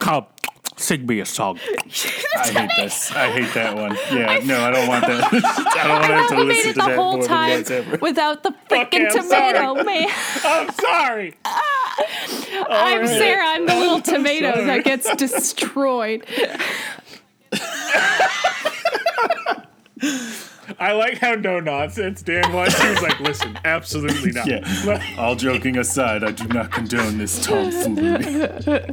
Come, sing me a song. I hate this. I hate that one. Yeah, no, I don't want that. I don't want to have to listen to that whole time without the freaking tomato, sorry. Man. I'm sorry. I'm right. Sarah. I'm the little tomato that gets destroyed. I like how no nonsense Dan was. He was like, listen, absolutely not. Yeah. All joking aside, I do not condone this tomfoolery.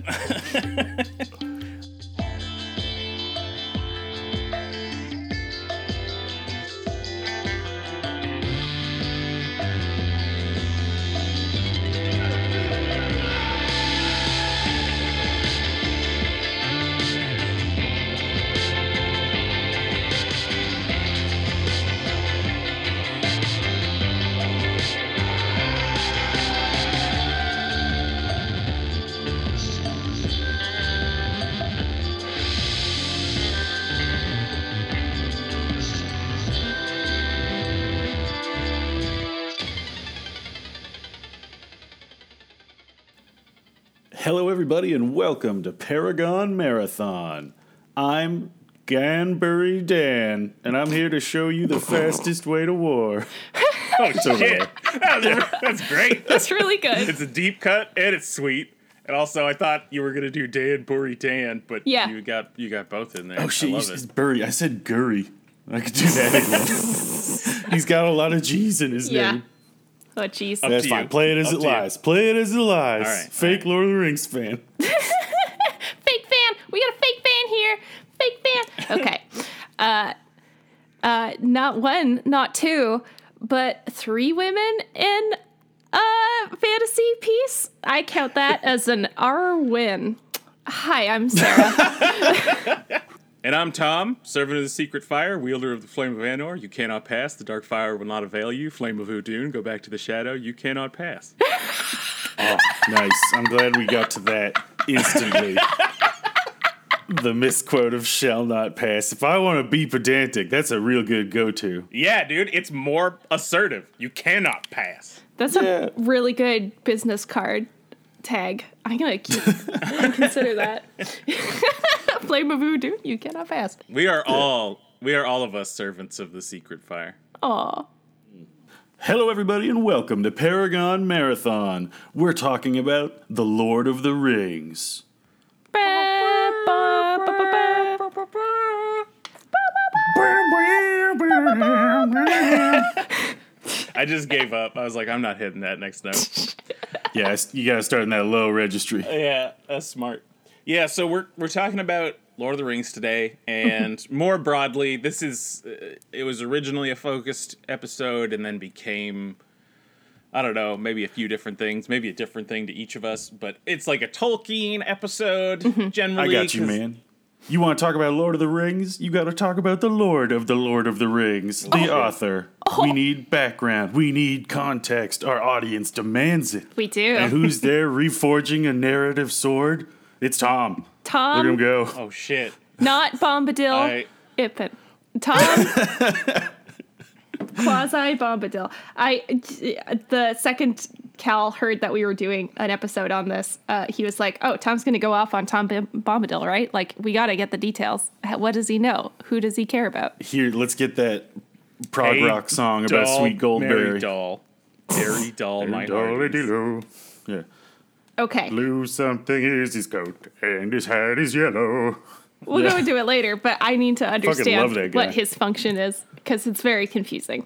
Hello, everybody, and welcome to Paragon Marathon. I'm Ganbury Dan, and I'm here to show you the fastest way to war. Oh, shit. That's great. That's really good. It's a deep cut, and it's sweet. And also, I thought you were going to do Danbury Dan, but you got both in there. Oh, shit, you said Bury. I said Gurry. I could do that again. He's got a lot of G's in his name. Oh, jeez. That's fine. Play it as it lies. Play it as it lies. Right, fake Lord of the Rings fan. Fake fan. We got a fake fan here. Fake fan. Okay. Not one, not two, but three women in a fantasy piece. I count that as an R-win. Hi, I'm Sarah. And I'm Tom, servant of the secret fire, wielder of the flame of Ainur. You cannot pass. The dark fire will not avail you. Flame of Udun, go back to the shadow. You cannot pass. Oh, nice. I'm glad we got to that instantly. The misquote of shall not pass. If I want to be pedantic, that's a real good go-to. Yeah, dude. It's more assertive. You cannot pass. That's a really good business card tag. I'm going to consider that. Flame of Udun, you cannot pass. We are all of us servants of the secret fire. Aw. Hello, everybody, and welcome to Paragon Marathon. We're talking about The Lord of the Rings. I just gave up. I was like, I'm not hitting that next note. Yeah, you gotta start in that low registry. Yeah, that's smart. Yeah, so we're talking about Lord of the Rings today, and more broadly, this is it was originally a focused episode, and then became, I don't know, maybe a few different things, maybe a different thing to each of us, but it's like a Tolkien episode generally. I got you, man. You want to talk about Lord of the Rings? You got to talk about the Lord of the Rings, the author. Oh. We need background. We need context. Our audience demands it. We do. And who's there reforging a narrative sword? It's Tom. Tom. Look at him go. Oh, shit. Not Bombadil. Pippin. Tom. Quasi-Bombadil. The second Cal heard that we were doing an episode on this, he was like, oh, Tom's going to go off on Tom Bombadil, right? Like, we got to get the details. What does he know? Who does he care about? Here, let's get that prog rock song about Sweet Goldberry. Very doll, my heart. Yeah. Okay. Blue something is his coat, and his hat is yellow. We'll go into it later, but I need to understand what his function is, because it's very confusing.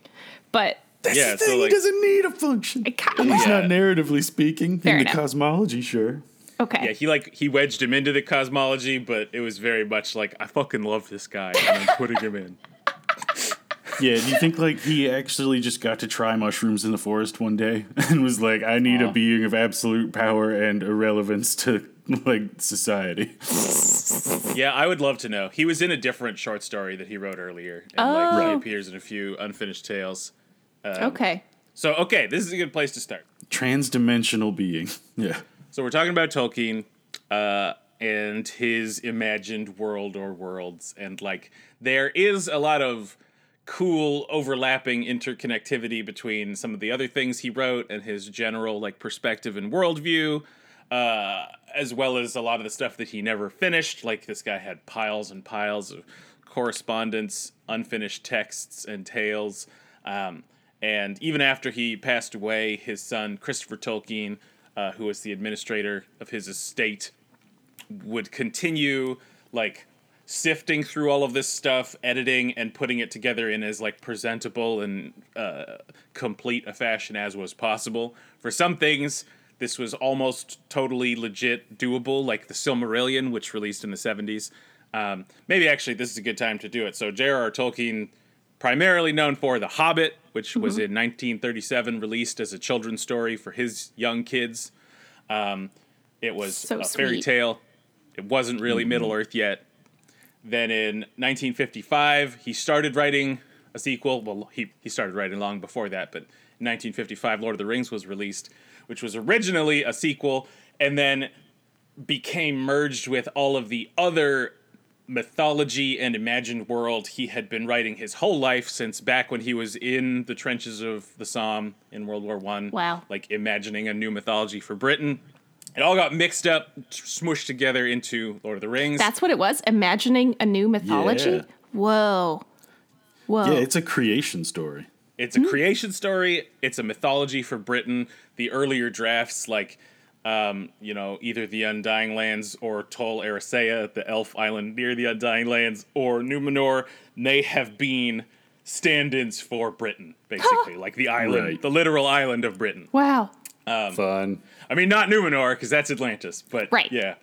But that's the thing, he doesn't need a function. He's not narratively speaking. Fair in enough. The cosmology, sure. Okay. Yeah, he wedged him into the cosmology, but it was very much like, I fucking love this guy, and I'm putting him in. Yeah, do you think, like, he actually just got to try mushrooms in the forest one day and was like, I need a being of absolute power and irrelevance to, like, society? Yeah, I would love to know. He was in a different short story that he wrote earlier. And, he appears in a few unfinished tales. So, this is a good place to start. Transdimensional being. Yeah. So we're talking about Tolkien and his imagined world or worlds. And, like, there is a lot of cool overlapping interconnectivity between some of the other things he wrote and his general like perspective and worldview. as well as a lot of the stuff that he never finished. Like, this guy had piles and piles of correspondence, unfinished texts and tales. And even after he passed away, his son, Christopher Tolkien, who was the administrator of his estate, would continue, like, sifting through all of this stuff, editing, and putting it together in as, like, presentable and complete a fashion as was possible. For some things, this was almost totally legit doable, like The Silmarillion, which released in the 70s. Maybe, actually, this is a good time to do it. So J.R.R. Tolkien, primarily known for The Hobbit, which was in 1937 released as a children's story for his young kids. It was fairy tale. It wasn't really Middle-earth yet. Then in 1955, he started writing a sequel. Well, he started writing long before that, but in 1955, Lord of the Rings was released, which was originally a sequel and then became merged with all of the other mythology and imagined world he had been writing his whole life since back when he was in the trenches of the Somme in World War I. Wow. Like, imagining a new mythology for Britain. It all got mixed up, smooshed together into Lord of the Rings. That's what it was? Imagining a new mythology? Yeah. Whoa. Yeah, it's a creation story. It's a creation story. It's a mythology for Britain. The earlier drafts, like, either the Undying Lands or Tol Eressëa, the elf island near the Undying Lands, or Numenor, may have been stand-ins for Britain, basically. Like the island, the literal island of Britain. Wow. Fun. I mean, not Numenor, because that's Atlantis, but yeah.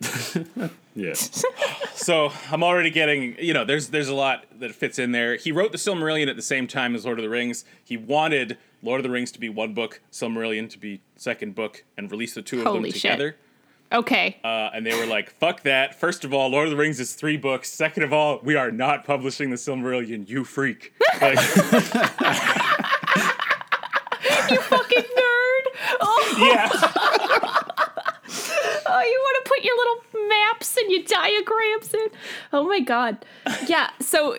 Yeah. So I'm already getting, there's a lot that fits in there. He wrote The Silmarillion at the same time as Lord of the Rings. He wanted Lord of the Rings to be one book, Silmarillion to be second book, and released the two of them together. Okay. And they were like, fuck that. First of all, Lord of the Rings is three books. Second of all, we are not publishing The Silmarillion, you freak. You fucking nerd. Yeah. Oh, you want to put your little maps and your diagrams in? Oh, my God. Yeah. So,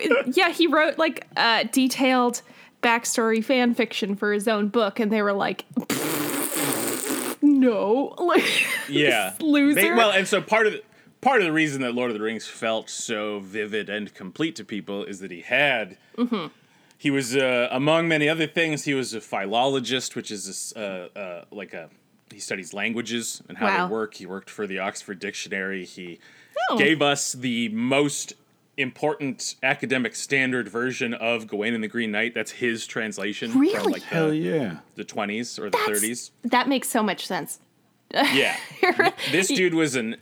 he wrote, like, detailed backstory fan fiction for his own book, and they were like, no. Like, yeah. Loser. And so part of the reason that Lord of the Rings felt so vivid and complete to people is that he had... Mm-hmm. He was, among many other things, he was a philologist, which is he studies languages and how they work. He worked for the Oxford Dictionary. He gave us the most important academic standard version of Gawain and the Green Knight. That's his translation from the 20s or the 30s. That makes so much sense. Yeah. This dude was a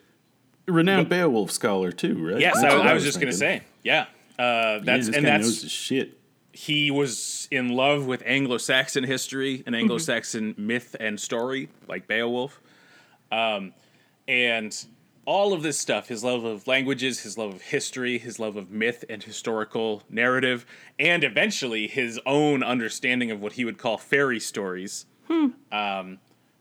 renowned Beowulf scholar too, right? Yes, I was just going to say. Yeah. He knows his shit. He was in love with Anglo-Saxon history and Anglo-Saxon myth and story, like Beowulf. And all of this stuff, his love of languages, his love of history, his love of myth and historical narrative, and eventually his own understanding of what he would call fairy stories, and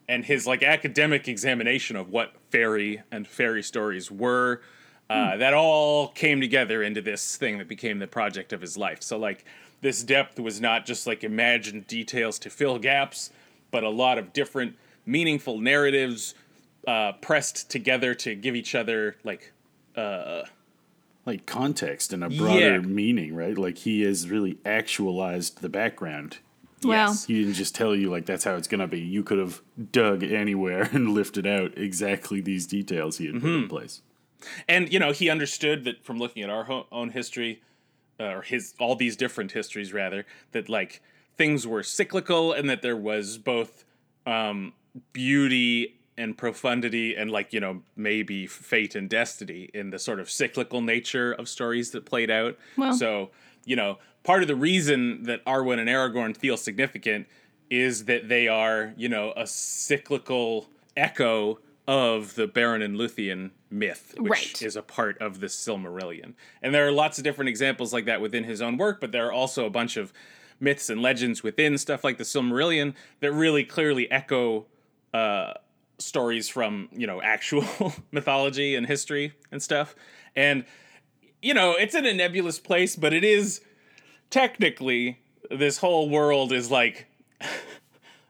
his like academic examination of what fairy and fairy stories were, that all came together into this thing that became the project of his life. So, like... This depth was not just like imagined details to fill gaps, but a lot of different meaningful narratives pressed together to give each other like context and a broader meaning, right? Like he has really actualized the background. Well, yes. He didn't just tell you like that's how it's going to be. You could have dug anywhere and lifted out exactly these details he had put in place. And, he understood that from looking at our own history... or his all these different histories, rather, that, like, things were cyclical and that there was both beauty and profundity and, like, maybe fate and destiny in the sort of cyclical nature of stories that played out. Well. So, part of the reason that Arwen and Aragorn feel significant is that they are, a cyclical echo of the Baron and Luthien myth, which is a part of the Silmarillion. And there are lots of different examples like that within his own work, but there are also a bunch of myths and legends within stuff like the Silmarillion that really clearly echo stories from, actual mythology and history and stuff. And, it's in a nebulous place, but it is technically this whole world is like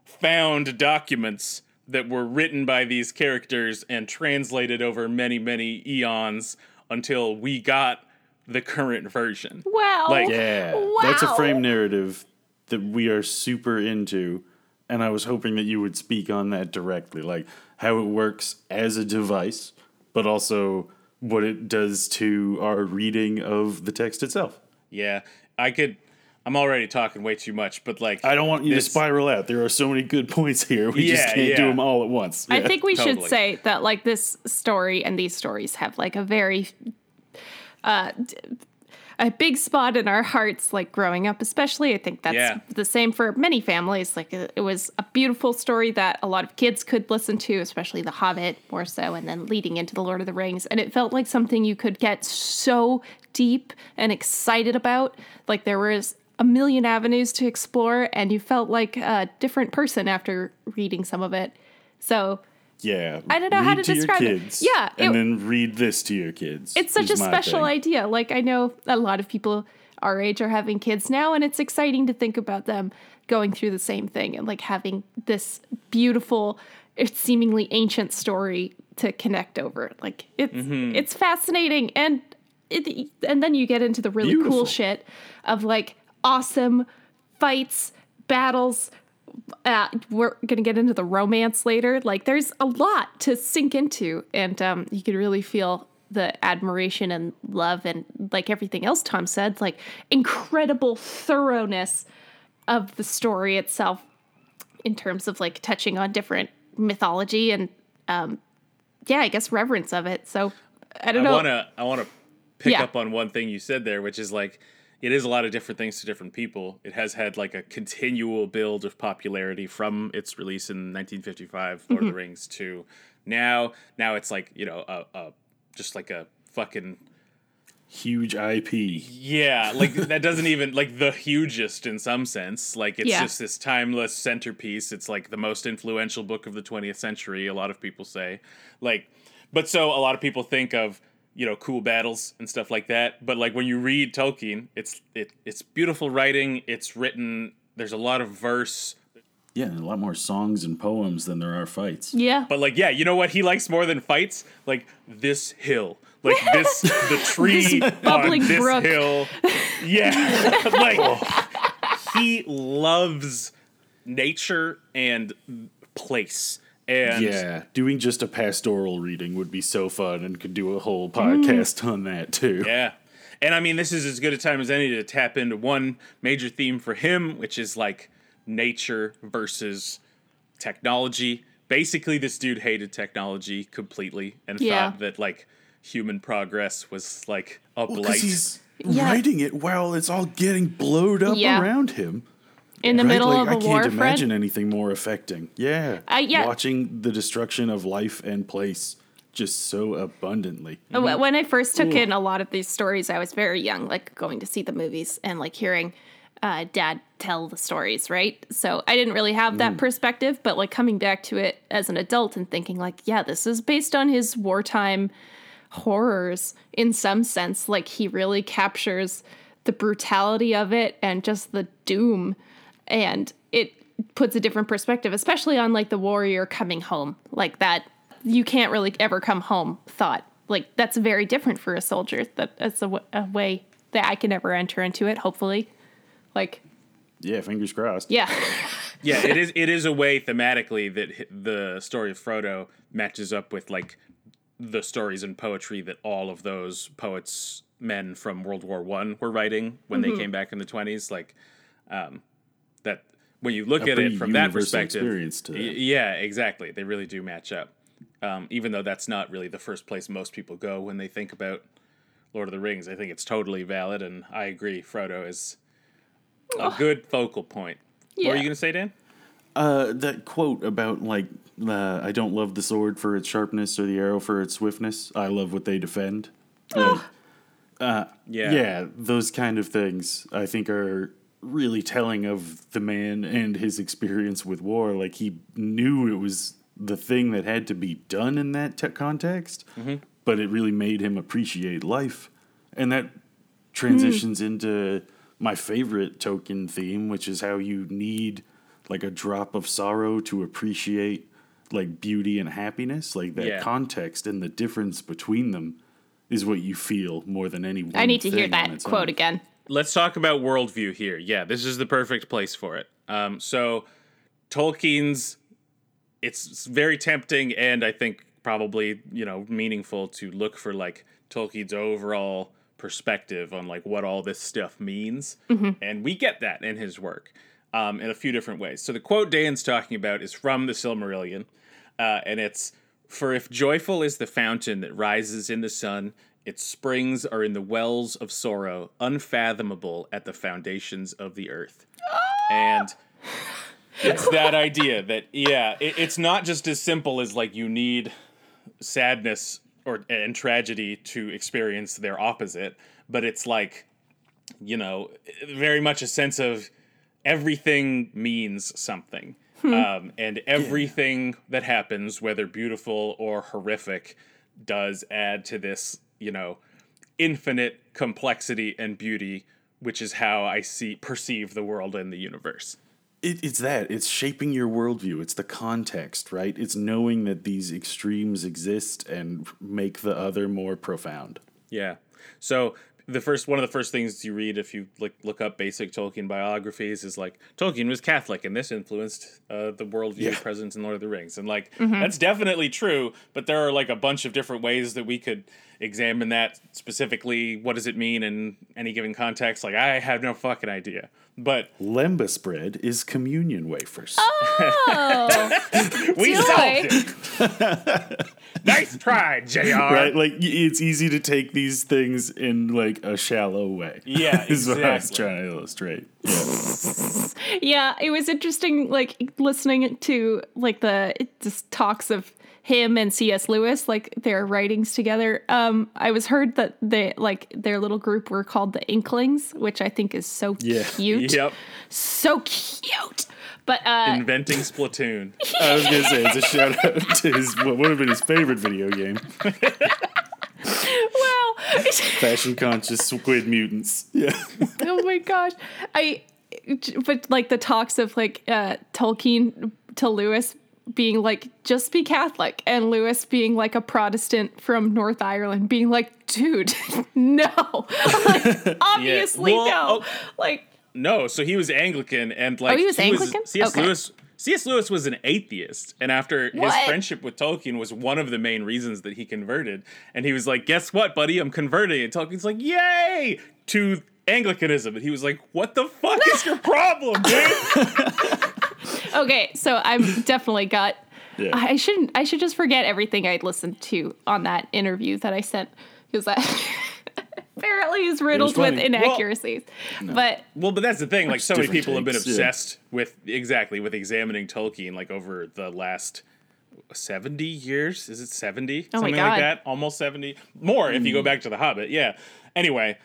found documents that were written by these characters and translated over many, many eons until we got the current version. Wow. Like, yeah. Wow. That's a frame narrative that we are super into, and I was hoping that you would speak on that directly, like how it works as a device, but also what it does to our reading of the text itself. Yeah, I'm already talking way too much, but like... I don't want you to spiral out. There are so many good points here. We just can't do them all at once. Yeah. I think we should say that like this story and these stories have like a very... a big spot in our hearts, like growing up, especially. I think that's the same for many families. Like it was a beautiful story that a lot of kids could listen to, especially The Hobbit more so, and then leading into The Lord of the Rings. And it felt like something you could get so deep and excited about. Like there was a million avenues to explore, and you felt like a different person after reading some of it. So... yeah. I don't know how to describe it. Yeah. And then read this to your kids. It's such a special idea. Like, I know a lot of people our age are having kids now, and it's exciting to think about them going through the same thing and like having this beautiful, seemingly ancient story to connect over. Like, it's fascinating. And then you get into the really cool shit of like awesome fights, battles. We're gonna get into the romance later. Like, there's a lot to sink into, and you could really feel the admiration and love and like everything else Tom said, like incredible thoroughness of the story itself in terms of like touching on different mythology and I guess reverence of it. So I want to pick up on one thing you said there, which is like, it is a lot of different things to different people. It has had like a continual build of popularity from its release in 1955, Lord of the Rings, to now. Now it's like, you know, just like a fucking... huge IP. Yeah, like that doesn't even... like the hugest in some sense. Like it's just this timeless centerpiece. It's like the most influential book of the 20th century, a lot of people say. Like, but so a lot of people think of, you know, cool battles and stuff like that. But like when you read Tolkien, it's beautiful writing. It's written. There's a lot of verse. Yeah, and a lot more songs and poems than there are fights. Yeah. But like, yeah, you know what he likes more than fights? Like this hill. Like this, the tree this bubbling on this brook. Hill. Yeah. Like he loves nature and place. And yeah, doing just a pastoral reading would be so fun, and could do a whole podcast on that, too. Yeah. And I mean, this is as good a time as any to tap into one major theme for him, which is like nature versus technology. Basically, this dude hated technology completely and thought that like human progress was like a blight. Because he's writing it while it's all getting blowed up around him. In the middle of a war, I can't imagine anything more affecting. Yeah. Watching the destruction of life and place just so abundantly. When I first took in a lot of these stories, I was very young, like going to see the movies and like hearing Dad tell the stories, right? So I didn't really have that perspective, but like coming back to it as an adult and thinking like, yeah, this is based on his wartime horrors in some sense. Like he really captures the brutality of it and just the doom. And it puts a different perspective, especially on like the warrior coming home, like that you can't really ever come home thought. Like that's very different for a soldier. That's a way that I can never enter into it, hopefully. Like, yeah, fingers crossed. Yeah. Yeah, it is a way thematically that the story of Frodo matches up with like the stories and poetry that all of those poets, men from World War I were writing when they came back in the 1920s. Like, that when you look at it from that perspective, yeah, exactly. They really do match up. Even though that's not really the first place most people go when they think about Lord of the Rings, I think it's totally valid. And I agree. Frodo is a good focal point. Yeah. What were you going to say, Dan? That quote about like, I don't love the sword for its sharpness or the arrow for its swiftness. I love what they defend. Those kind of things I think are really telling of the man and his experience with war. Like he knew it was the thing that had to be done in that context, but it really made him appreciate life. And that transitions into my favorite Tolkien theme, which is how you need like a drop of sorrow to appreciate like beauty and happiness, like that context and the difference between them is what you feel more than any one thing. I need to hear that quote again. Let's talk about worldview here. Yeah, this is the perfect place for it. So Tolkien's, it's very tempting and I think probably, you know, meaningful to look for like Tolkien's overall perspective on like what all this stuff means. Mm-hmm. And we get that in his work in a few different ways. So the quote Dan's talking about is from The Silmarillion and it's, "For if joyful is the fountain that rises in the sun, its springs are in the wells of sorrow, unfathomable at the foundations of the earth." And it's that idea that, yeah, it's not just as simple as like you need sadness and tragedy to experience their opposite, but it's like, you know, very much a sense of everything means something. And everything that happens, whether beautiful or horrific, does add to this, you know, infinite complexity and beauty, which is how I perceive the world and the universe. It's that. It's shaping your worldview. It's the context, right? It's knowing that these extremes exist and make the other more profound. Yeah. So one of the first things you read if you look up basic Tolkien biographies is like Tolkien was Catholic and this influenced the worldview presence in Lord of the Rings, and that's definitely true. But there are like a bunch of different ways that we could examine that specifically. What does it mean in any given context? Like I have no fucking idea. But Lembas bread is communion wafers. Oh, we solved it. Nice try, JR. Right, like it's easy to take these things in like a shallow way. Yeah, exactly. Is what I was trying to illustrate. Yeah. Yeah, it was interesting, like listening to like the just talks of him and C.S. Lewis, like their writings together. I was heard that they their little group were called the Inklings, which I think is so cute. Yep. So cute. But inventing Splatoon. I was gonna say it's a shout out to his what would have been his favorite video game. Wow. Fashion conscious squid mutants. Yeah. Oh my gosh. But like the talks of like Tolkien to Lewis being like, just be Catholic, and Lewis being like a Protestant from North Ireland being like, dude, no, like, obviously no, like no. So he was Anglican, and like he was Anglican. C.S. Lewis was an atheist, and after his friendship with Tolkien was one of the main reasons that he converted. And he was like, guess what, buddy, I'm converting. And Tolkien's like, yay, to Anglicanism. And he was like, what the fuck is your problem, dude? Okay, so I've definitely got. Yeah. I should just forget everything I'd listened to on that interview that I sent, because that apparently is riddled with inaccuracies. Well, no. But that's the thing. Like so many people have been obsessed with examining Tolkien like over the last 70 years. Is it 70? Oh, something like that. Almost 70. More if you go back to The Hobbit. Yeah. Anyway.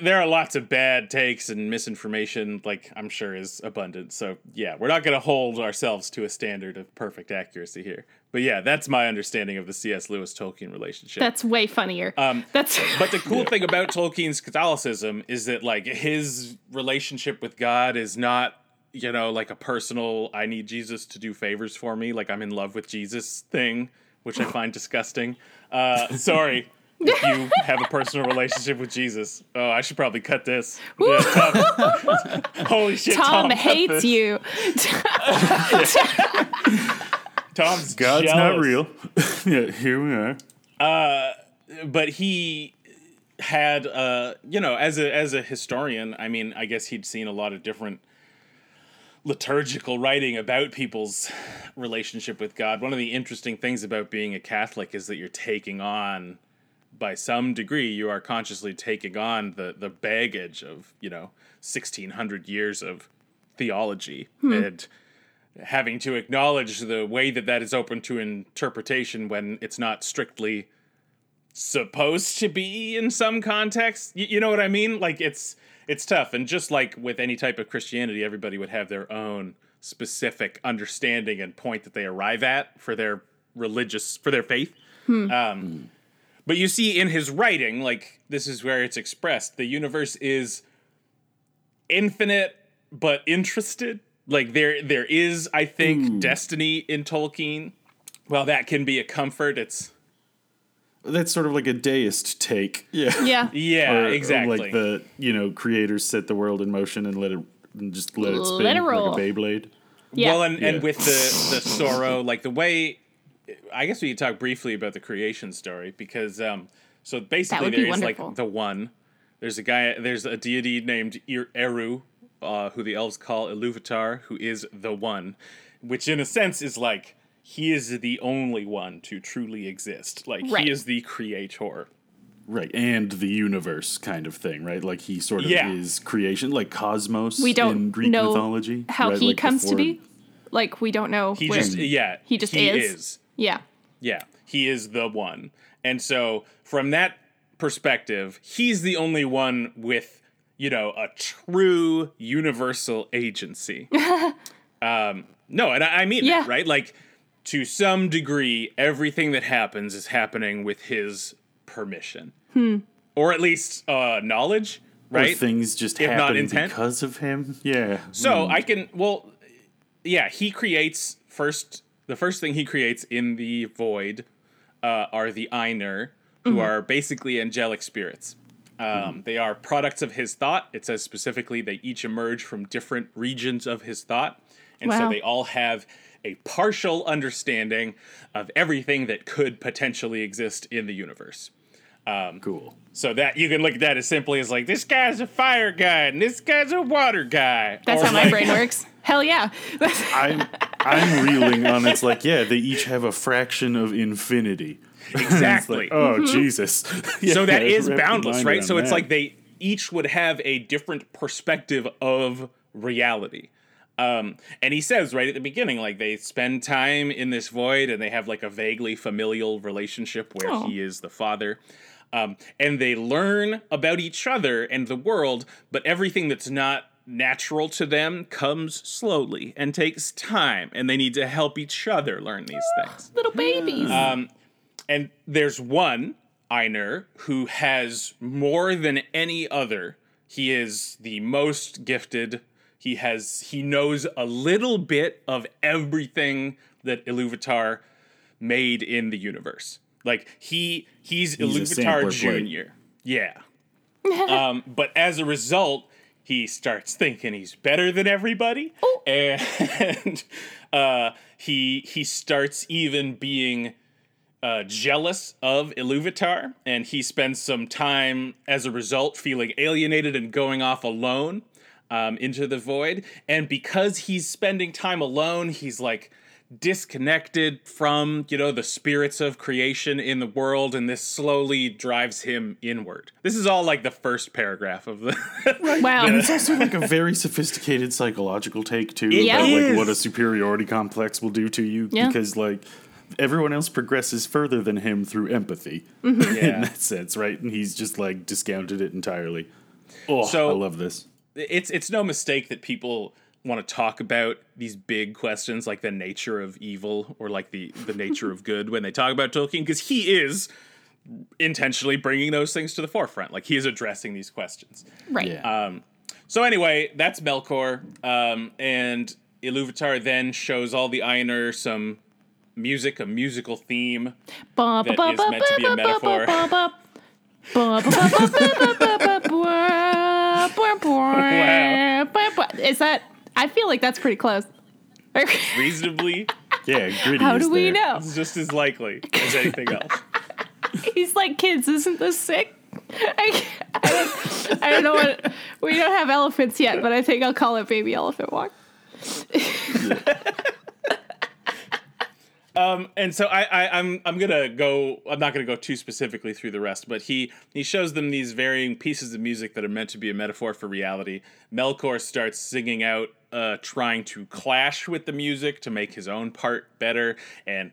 There are lots of bad takes and misinformation, like I'm sure is abundant. So yeah, we're not going to hold ourselves to a standard of perfect accuracy here. But yeah, that's my understanding of the C.S. Lewis-Tolkien relationship. That's way funnier. But the cool thing about Tolkien's Catholicism is that like his relationship with God is not, you know, like a personal, I need Jesus to do favors for me, like I'm in love with Jesus thing, which I find disgusting. Sorry. If you have a personal relationship with Jesus. Oh, I should probably cut this. Yeah, Tom. Holy shit, Tom hates you. Tom's God's jealous. Not real. Yeah, here we are. But he had, you know, as a historian, I mean, I guess he'd seen a lot of different liturgical writing about people's relationship with God. One of the interesting things about being a Catholic is that you're taking on, by some degree, you are consciously taking on the baggage of, you know, 1,600 years of theology and having to acknowledge the way that that is open to interpretation when it's not strictly supposed to be in some context. You know what I mean? Like, it's tough. And just like with any type of Christianity, everybody would have their own specific understanding and point that they arrive at for their faith. But you see in his writing, like, this is where it's expressed. The universe is infinite, but interested. Like, there is, I think, destiny in Tolkien. Well, that can be a comfort. That's sort of like a deist take. Yeah, or, exactly. Or like the, creators set the world in motion and let it spin like a Beyblade. Yeah. Well, and with the sorrow, like the way, I guess we could talk briefly about the creation story because, so basically there is like the one, there's a deity named Eru, who the elves call Iluvatar, who is the one, which in a sense is like, he is the only one to truly exist. Like, He is the creator. Right, and the universe kind of thing, right? Like, he sort of is creation, like cosmos in Greek mythology. We don't know how he comes to be. Like, we don't know where. He just is. Yeah, he is the one. And so, from that perspective, he's the only one with, a true universal agency. No, and I mean it, right? Like, to some degree, everything that happens is happening with his permission. Or at least knowledge, right? Or things just happen because of him. Yeah. So he creates first. The first thing he creates in the void are the Ainur, who are basically angelic spirits. They are products of his thought. It says specifically they each emerge from different regions of his thought. And so they all have a partial understanding of everything that could potentially exist in the universe. Cool. So that you can look at that as simply as like, this guy's a fire guy and this guy's a water guy. That's how my brain works. Hell yeah. I'm reeling on it's like, they each have a fraction of infinity. Exactly. Like, Jesus. So that is boundless, right? So it's like they each would have a different perspective of reality. And he says right at the beginning, like they spend time in this void and they have like a vaguely familial relationship where he is the father. And they learn about each other and the world, but everything that's not natural to them comes slowly and takes time. And they need to help each other learn these things. Little babies. And there's one, Ainur, who has more than any other. He is the most gifted. He knows a little bit of everything that Iluvatar made in the universe. Like he's Iluvatar Jr. Yeah. But as a result, he starts thinking he's better than everybody. Ooh. And he starts even being jealous of Iluvatar, and he spends some time as a result feeling alienated and going off alone. Into the void. And because he's spending time alone, he's like disconnected from, the spirits of creation in the world. And this slowly drives him inward. This is all like the first paragraph of the. Right. Wow. And it's also like a very sophisticated psychological take too. About like what a superiority complex will do to you. Yeah. Because like everyone else progresses further than him through empathy in that sense. Right. And he's just like discounted it entirely. Oh, so, I love this. It's no mistake that people want to talk about these big questions like the nature of evil or like the nature of good when they talk about Tolkien, because he is intentionally bringing those things to the forefront. Like he is addressing these questions. Right. Yeah. So anyway, that's Melkor. And Iluvatar then shows all the Ainur some music, a musical theme that is meant to be a metaphor. Wow. Is that? I feel like that's pretty close. Reasonably, gritty. How do we know? It's just as likely as anything else. He's like kids. Isn't this sick? I don't know what. We don't have elephants yet, but I think I'll call it Baby Elephant Walk. And so I'm not gonna go too specifically through the rest, but he shows them these varying pieces of music that are meant to be a metaphor for reality. Melkor starts singing out, trying to clash with the music to make his own part better. And,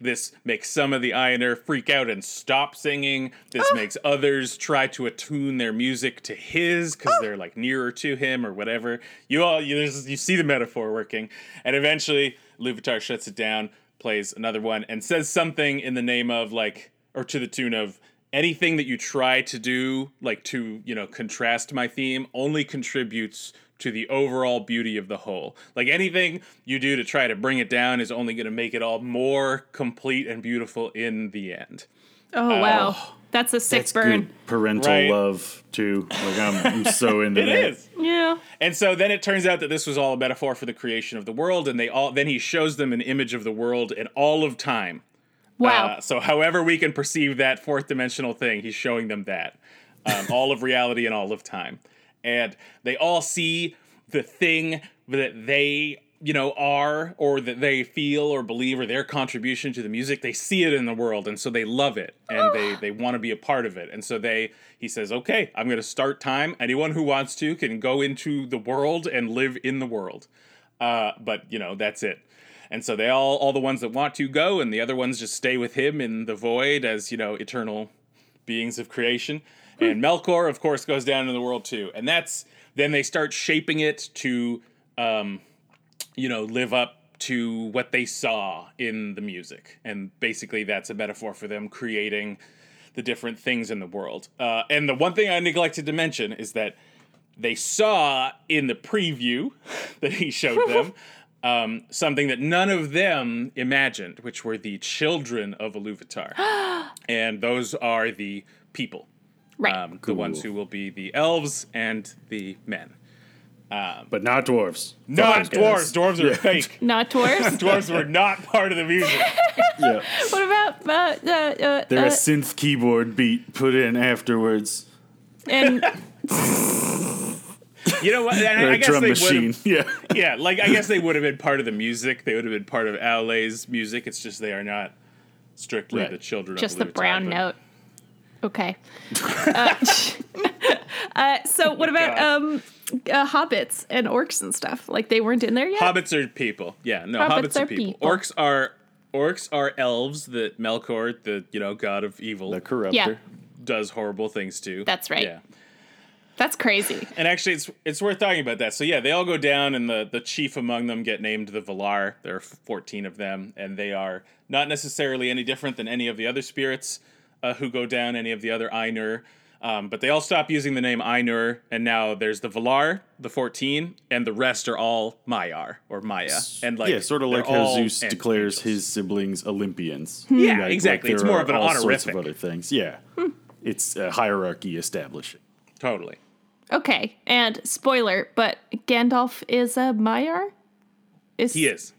this makes some of the Ainur freak out and stop singing. This makes others try to attune their music to his because they're like nearer to him or whatever. You see the metaphor working. And eventually Iluvatar shuts it down, plays another one, and says something in the name of like, or to the tune of, anything that you try to do, like to, contrast my theme, only contributes to the overall beauty of the whole. Like, anything you do to try to bring it down is only going to make it all more complete and beautiful in the end. Oh, wow. That's a sick burn. Good parental love, too. Like, I'm so into it that. It is. Yeah. And so then it turns out that this was all a metaphor for the creation of the world, and then he shows them an image of the world in all of time. Wow. So however we can perceive that fourth-dimensional thing, he's showing them that. All of reality and all of time. And they all see the thing that they, you know, are, or that they feel or believe, or their contribution to the music. They see it in the world, and so they love it, and they want to be a part of it. And so he says, okay, I'm going to start time. Anyone who wants to can go into the world and live in the world. But, you know, that's it. And so they all the ones that want to go, and the other ones just stay with him in the void as, you know, eternal beings of creation. And Melkor, of course, goes down into the world too. And then they start shaping it to, you know, live up to what they saw in the music. And basically that's a metaphor for them creating the different things in the world. And the one thing I neglected to mention is that they saw in the preview that he showed them something that none of them imagined, which were the children of Iluvatar. And those are the people. Right. Cool. The ones who will be the elves and the men. But not dwarves. Not dwarves. Dwarves are fake. Not dwarves? Dwarves were not part of the music. Yeah. What about... they're a synth keyboard beat put in afterwards. And... You know what? I guess drum machine. Yeah, like, I guess they would have been part of the music. They would have been part of Aule's music. It's just they are not strictly the children of the brown note. Okay. So what about hobbits and orcs and stuff? Like, they weren't in there yet? Hobbits are people. Yeah, no, hobbits are people. Orcs are elves that Melkor, the, you know, god of evil, the corruptor, does horrible things to. That's right. Yeah. That's crazy. And actually, it's worth talking about that. So yeah, they all go down, and the chief among them get named the Valar. There are 14 of them, and they are not necessarily any different than any of the other spirits who go down, any of the other Ainur. But they all stop using the name Ainur, and now there's the Valar, the 14, and the rest are all Maiar, or Maya. And like, yeah, sort of like how Zeus declares his siblings Olympians. Yeah, like, exactly. Like, it's more of an honorific. All sorts of other things. Yeah. It's a hierarchy establishing. Totally. Okay, and spoiler, but Gandalf is a Maiar? He is.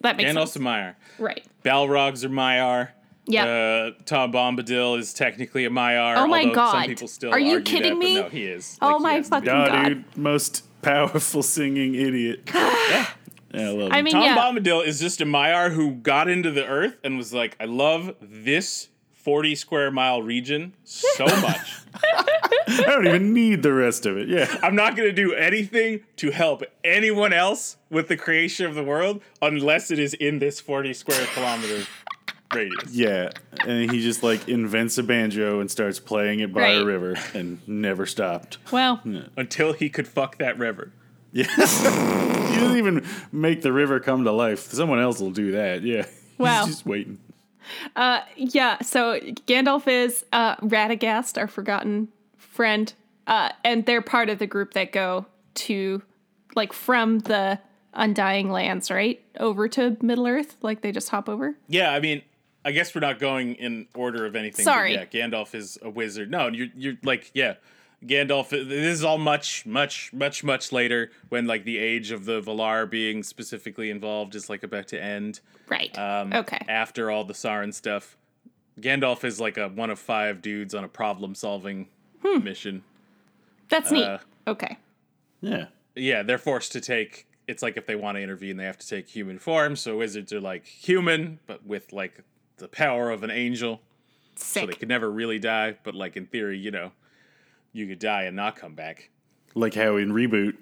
That makes sense. Gandalf's a Maiar. Right. Balrogs are Maiar. Yeah, Tom Bombadil is technically a Maiar. Oh my god! Some people still are you kidding me? No, he is. Oh my fucking god! Dude, most powerful singing idiot. Yeah, I love him. I mean, Tom Bombadil is just a Maiar who got into the earth and was like, "I love this 40 square mile region so much. I don't even need the rest of it. Yeah, I'm not going to do anything to help anyone else with the creation of the world unless it is in this 40 square kilometers." Radius. Yeah, and he just like invents a banjo and starts playing it by a river and never stopped. Well, until he could fuck that river. Yeah, he doesn't even make the river come to life. Someone else will do that. Yeah, wow. He's just waiting. So Gandalf is Radagast, our forgotten friend, and they're part of the group that go to, like, from the Undying Lands, right, over to Middle-earth. Like, they just hop over. Yeah, I mean, I guess we're not going in order of anything. Sorry. Yeah, Gandalf is a wizard. No, you're like, yeah, Gandalf, this is all much later, when like the age of the Valar being specifically involved is like about to end. Right. Okay. After all the Sauron stuff, Gandalf is like a one of five dudes on a problem solving mission. That's neat. Okay. Yeah. Yeah, they're forced to take, it's like if they want to intervene, they have to take human form. So wizards are like human, but with like the power of an angel. Sick. So they could never really die, but like in theory, you know, you could die and not come back. Like how in Reboot,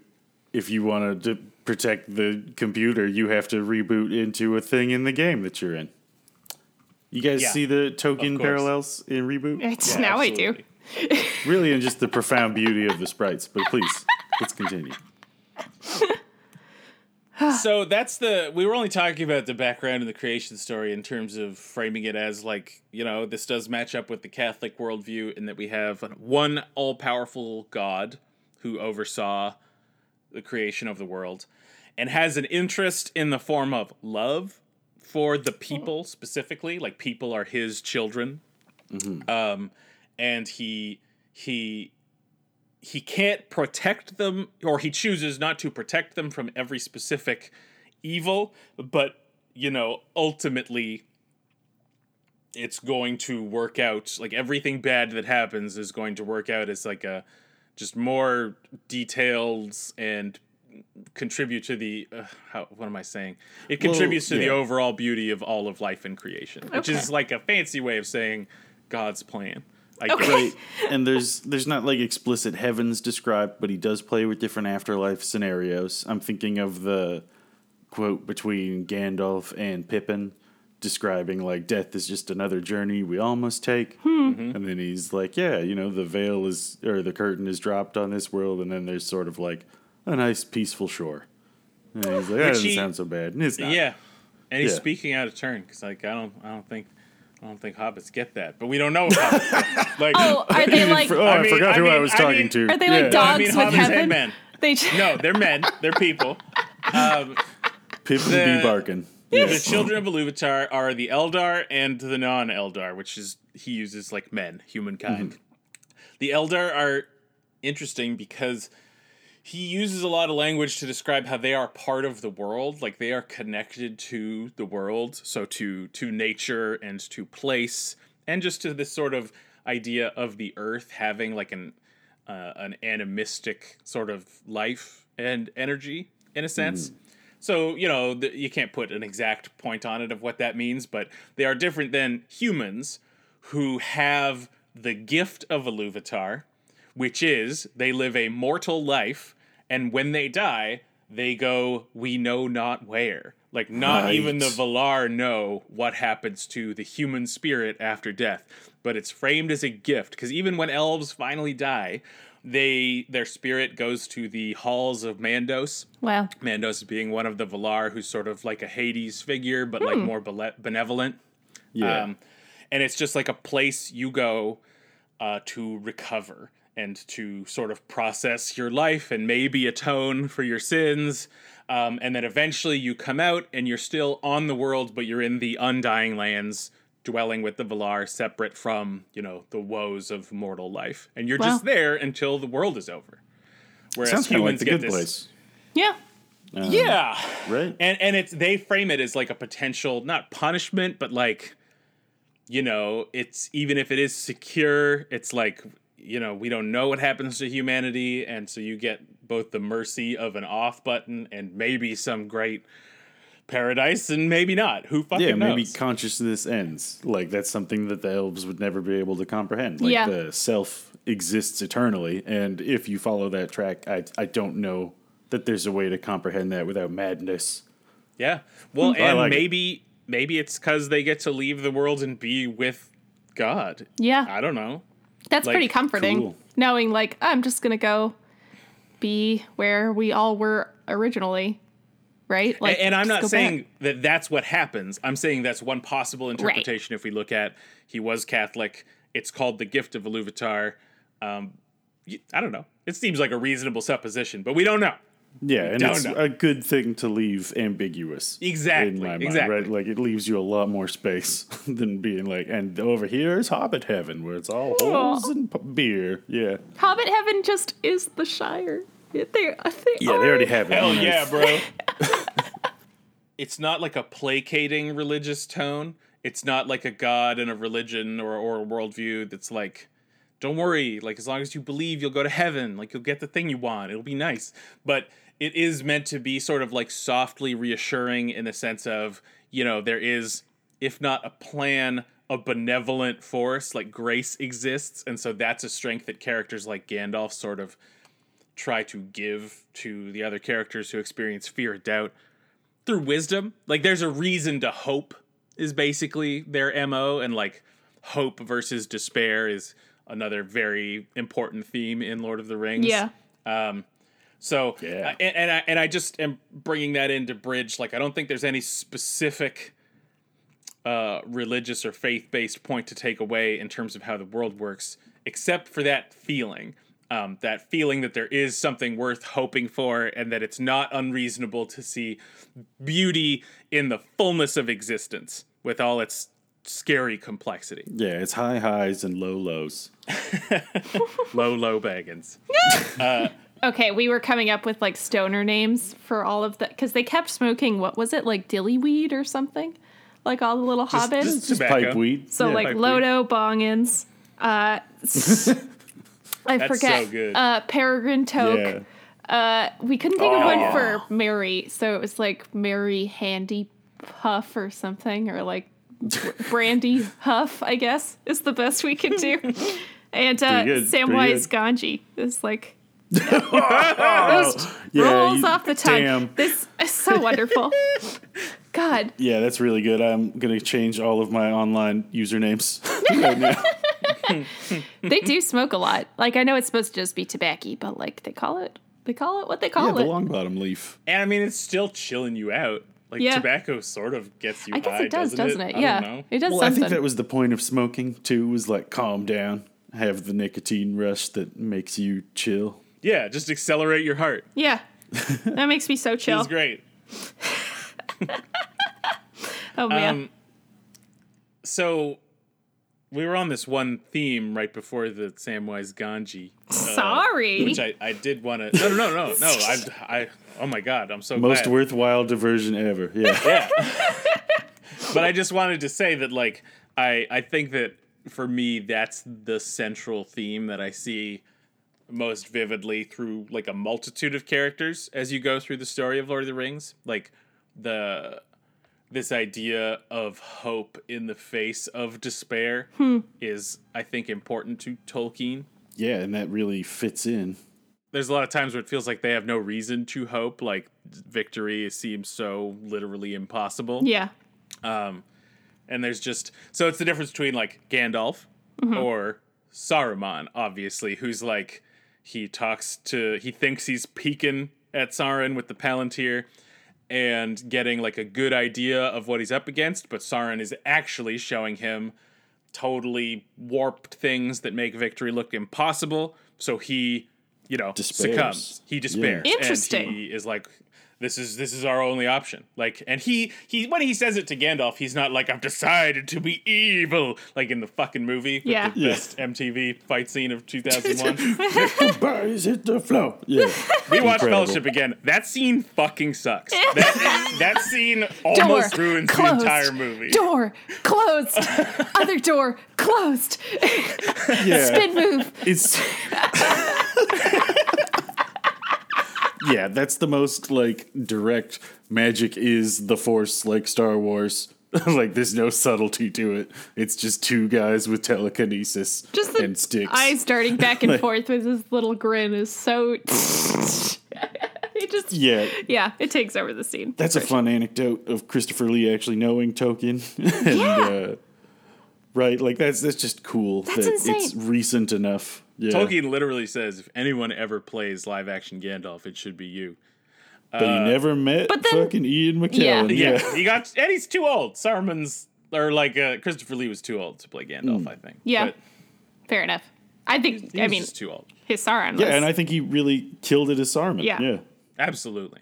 if you want to protect the computer, you have to reboot into a thing in the game that you're in. You guys see the token parallels in Reboot? Yeah, now absolutely. I do. Really, and just the profound beauty of the sprites. But please, let's continue. So that's we were only talking about the background and the creation story in terms of framing it as like, you know, this does match up with the Catholic worldview in that we have one all-powerful God who oversaw the creation of the world, and has an interest in the form of love for the people specifically. Like, people are his children. Mm-hmm. And he can't protect them, or he chooses not to protect them from every specific evil, but, you know, ultimately it's going to work out. Like, everything bad that happens is going to work out as like a, just more details and contribute to the, It contributes to the overall beauty of all of life and creation, which is like a fancy way of saying God's plan. Right. And there's not like explicit heavens described, but he does play with different afterlife scenarios. I'm thinking of the quote between Gandalf and Pippin describing like death is just another journey we all must take. Mm-hmm. And then he's like, yeah, you know, the veil is, or the curtain is dropped on this world. And then there's sort of like a nice peaceful shore. And he's like, that doesn't sound so bad. And it's not. Yeah. And he's speaking out of turn. Cause like, I don't think hobbits get that, but we don't know. Are they like? I forgot who I was talking to. Are they like dogs with heaven? Men. No, they're men. They're people. Pippin be barking. Yes. The children of Iluvatar are the Eldar and the non-Eldar, which is he uses like men, humankind. Mm-hmm. The Eldar are interesting because he uses a lot of language to describe how they are part of the world, like they are connected to the world, so to nature and to place, and just to this sort of idea of the earth having like an animistic sort of life and energy in a sense. Mm-hmm. So, you know, you can't put an exact point on it of what that means, but they are different than humans who have the gift of Iluvatar, which is they live a mortal life. And when they die, they go, we know not where. Like, not even the Valar know what happens to the human spirit after death. But it's framed as a gift, because even when elves finally die, their spirit goes to the halls of Mandos. Wow. Mandos being one of the Valar who's sort of like a Hades figure, but like more benevolent. Yeah. And it's just like a place you go to recover and to sort of process your life and maybe atone for your sins. And then eventually you come out and you're still on the world, but you're in the Undying Lands, dwelling with the Valar, separate from, you know, the woes of mortal life. And you're just there until the world is over. Whereas sounds humans like the get good this place. Yeah. Yeah. Right. And it's they frame it as like a potential, not punishment, but like, you know, it's even if it is secure, it's like, you know, we don't know what happens to humanity, and so you get both the mercy of an off button and maybe some great paradise and maybe not. Who fucking knows? Yeah, maybe consciousness ends. Like, that's something that the elves would never be able to comprehend. Like, the self exists eternally, and if you follow that track, I don't know that there's a way to comprehend that without madness. Yeah. Well, and like maybe it's because they get to leave the world and be with God. Yeah. I don't know. That's like, pretty comforting, cool. Knowing, like, I'm just going to go be where we all were originally, right? Like, and I'm not saying that that's what happens. I'm saying that's one possible interpretation. Right. If we look at, he was Catholic. It's called the gift of Iluvatar. I don't know. It seems like a reasonable supposition, but we don't know. Yeah, and it's a good thing to leave ambiguous. Exactly. In my mind, right? Like, it leaves you a lot more space than being like, and over here is Hobbit Heaven, where it's all holes and beer. Yeah. Hobbit Heaven just is the Shire. They already have it. Hell yeah, bro. It's not like a placating religious tone. It's not like a god and a religion or a worldview that's like, don't worry, like, as long as you believe, you'll go to heaven. Like, you'll get the thing you want. It'll be nice. But it is meant to be sort of like softly reassuring in the sense of, you know, there is, if not a plan, a benevolent force, like grace exists. And so that's a strength that characters like Gandalf sort of try to give to the other characters who experience fear and doubt through wisdom. Like, there's a reason to hope is basically their MO. And like, hope versus despair is another very important theme in Lord of the Rings. Yeah. I just am bringing that in to bridge. Like, I don't think there's any specific religious or faith-based point to take away in terms of how the world works, except for that feeling that feeling that there is something worth hoping for and that it's not unreasonable to see beauty in the fullness of existence with all its scary complexity. Yeah, it's high highs and low lows. low Baggins. Okay, we were coming up with like stoner names for all of that because they kept smoking. What was it, like dillyweed or something? Like all the little hobbits, just pipe weed. So yeah, like Lodo Bongins. I that's forget. So good. Peregrine Toke. Yeah. We couldn't think of one for Merry, so it was like Merry Handy Puff or something, or like Brandy Huff, I guess, is the best we could do. And Samwise Gamgee is like rolls off the tongue. Damn. This is so wonderful. God. Yeah, that's really good. I'm gonna change all of my online usernames right now. They do smoke a lot. Like I know it's supposed to just be tobacco, but like they call it what they call it. Yeah, the long bottom leaf. And I mean, it's still chilling you out. Like tobacco sort of gets you high. I guess it does, doesn't it? Yeah, I don't know. It does. Well, something. I think that was the point of smoking too. Was like calm down, have the nicotine rush that makes you chill. Yeah, just accelerate your heart. Yeah, that makes me so chill. It's great. Oh man. So we were on this one theme right before the Samwise Gamgee. Sorry, which I did want to. No. I oh my God, I'm so most glad. Worthwhile diversion ever. Yeah. But I just wanted to say that like I think that for me that's the central theme that I see most vividly through like a multitude of characters as you go through the story of Lord of the Rings, like this idea of hope in the face of despair is, I think, important to Tolkien. Yeah, and that really fits in. There's a lot of times where it feels like they have no reason to hope, like victory seems so literally impossible. Yeah. And there's just... So it's the difference between, like, Gandalf or Saruman, obviously, who's, like, he thinks he's peeking at Sauron with the Palantir, and getting like a good idea of what he's up against, but Sauron is actually showing him totally warped things that make victory look impossible. So he, succumbs. He despairs. Yeah. Interesting. And he is like, this is our only option. Like, and he when he says it to Gandalf, he's not like, I've decided to be evil, like in the fucking movie. Yeah. With the best MTV fight scene of 2001. Bodies hit the floor. Yeah. We watched Fellowship again. That scene fucking sucks. That scene almost ruins the entire movie. Door closed. Other door closed. Yeah. Spin move. It's. Yeah, that's the most, like, direct magic is the Force, like Star Wars. Like, there's no subtlety to it. It's just two guys with telekinesis and sticks. Eyes darting back and like, forth with his little grin is so... it just... Yeah. Yeah, it takes over the scene. That's a fun anecdote of Christopher Lee actually knowing Tolkien. And, right, like, that's just cool. That's insane. It's recent enough. Yeah. Tolkien literally says, if anyone ever plays live-action Gandalf, it should be you. But he never met fucking Ian McKellen. Yeah. And he's too old. Christopher Lee was too old to play Gandalf, I think. Yeah, but fair enough. I think, he's too old. His Sauron was. Yeah, and I think he really killed it as Saruman. Yeah. Absolutely.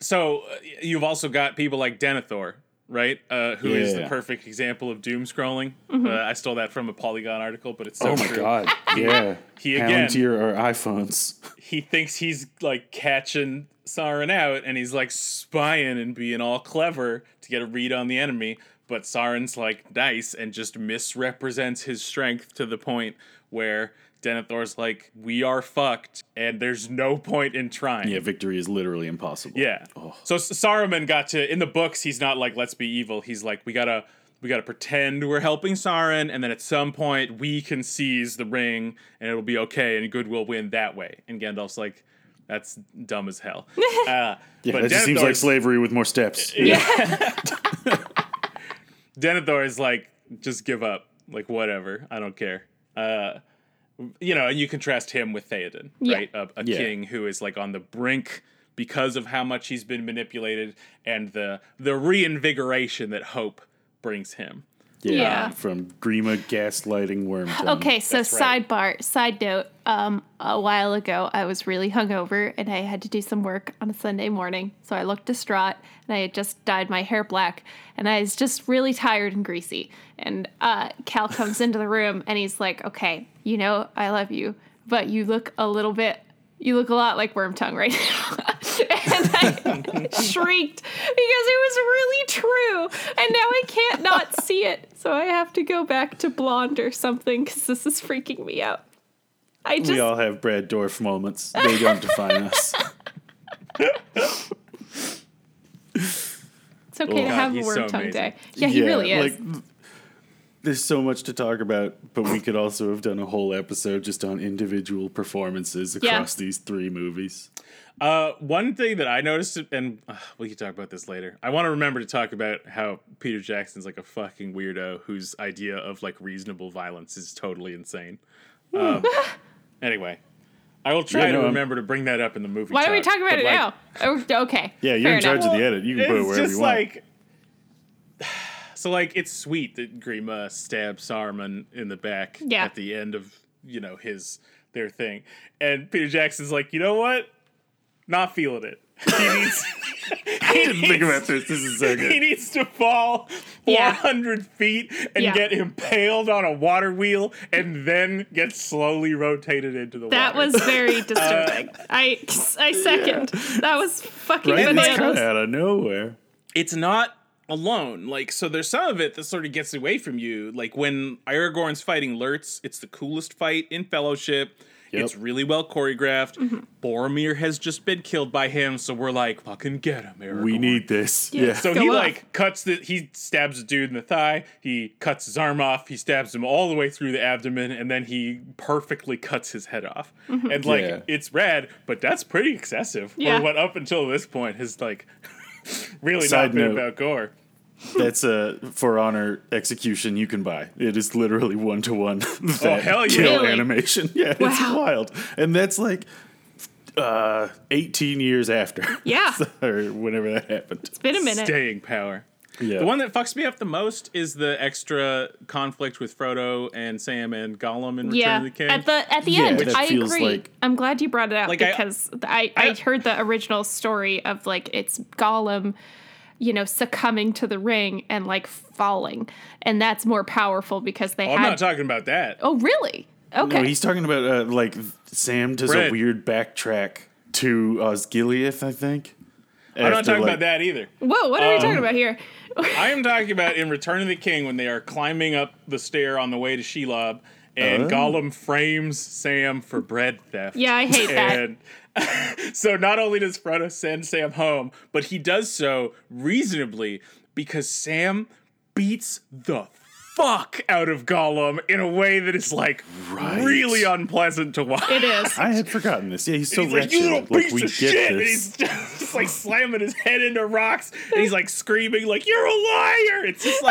So you've also got people like Denethor, right? Who is the perfect example of doom scrolling. I stole that from a Polygon article, but it's so true. Oh my God. Yeah. He again. Palantir or iPhones. He thinks he's like catching Sauron out and he's like spying and being all clever to get a read on the enemy. But Sauron's like nice and just misrepresents his strength to the point where Denethor's like, we are fucked, and there's no point in trying. Yeah, victory is literally impossible. Yeah. Oh. So Saruman got to, in the books, he's not like, let's be evil. He's like, we gotta pretend we're helping Sauron, and then at some point, we can seize the ring, and it'll be okay, and good will win that way. And Gandalf's like, that's dumb as hell. But that just seems like slavery with more steps. Yeah. Denethor is like, just give up. Like, whatever. I don't care. And you contrast him with Theoden, right? A king who is like on the brink because of how much he's been manipulated and the reinvigoration that hope brings him. Yeah. From Grima gaslighting Wormtongue. Okay, so side note. A while ago, I was really hungover, and I had to do some work on a Sunday morning. So I looked distraught, and I had just dyed my hair black, and I was just really tired and greasy. And Cal comes into the room, and he's like, okay, you know, I love you, but you look a lot like Wormtongue right now. And I shrieked because it was really true. And now I can't not see it. So I have to go back to blonde or something because this is freaking me out. We all have Brad Dorff moments. They don't define us. It's okay to have a Wormtongue day. Yeah, he really is. Like, there's so much to talk about, but we could also have done a whole episode just on individual performances across these three movies. One thing that I noticed, and we can talk about this later. I want to remember to talk about how Peter Jackson's like a fucking weirdo whose idea of like reasonable violence is totally insane. Anyway, I will try to remember to bring that up in the movie. Why don't we talk about it now? Okay. Yeah, you're in charge of the edit. You can put it wherever you want. It's sweet that Grima stabs Saruman in the back at the end of, their thing. And Peter Jackson's like, you know what? Not feeling it. I didn't think about this. This is so good. He needs to fall 400 feet and get impaled on a water wheel and then get slowly rotated into the water. That was very disturbing. I second. Yeah. That was fucking bananas. It's out of nowhere. It's not alone. Like, so there's some of it that sort of gets away from you. Like when Aragorn's fighting Lurtz, it's the coolest fight in Fellowship. Yep. It's really well choreographed. Mm-hmm. Boromir has just been killed by him, so we're like, fucking get him, Aragorn. We need this. Yeah. So he he stabs a dude in the thigh, he cuts his arm off, he stabs him all the way through the abdomen, and then he perfectly cuts his head off. Mm-hmm. And it's rad, but that's pretty excessive. Yeah. Or what up until this point has really not been about gore. That's a For Honor execution you can buy. It is literally 1-to-1. Oh, hell yeah. Kill animation. Yeah, it's wild. And that's 18 years after. Yeah. Or whenever that happened. It's been a minute. Staying power. Yeah. The one that fucks me up the most is the extra conflict with Frodo and Sam and Gollum in Return of the King. At the end, I agree. I'm glad you brought it up because I heard the original story of it's Gollum succumbing to the ring and falling. And that's more powerful because they I'm not talking about that. Oh, really? Okay. No, he's talking about Sam does a weird backtrack to Osgiliath, I think. I'm not talking about that either. Whoa, what are we talking about here? I am talking about in Return of the King when they are climbing up the stair on the way to Shelob and Gollum frames Sam for bread theft. Yeah, I hate that. So not only does Frodo send Sam home, but he does so reasonably because Sam beats the fuck out of Gollum in a way that is really unpleasant to watch. It is. I had forgotten this. Yeah, he's so wretched. He's like, you little piece of shit. And he's just slamming his head into rocks. And he's screaming you're a liar. It's just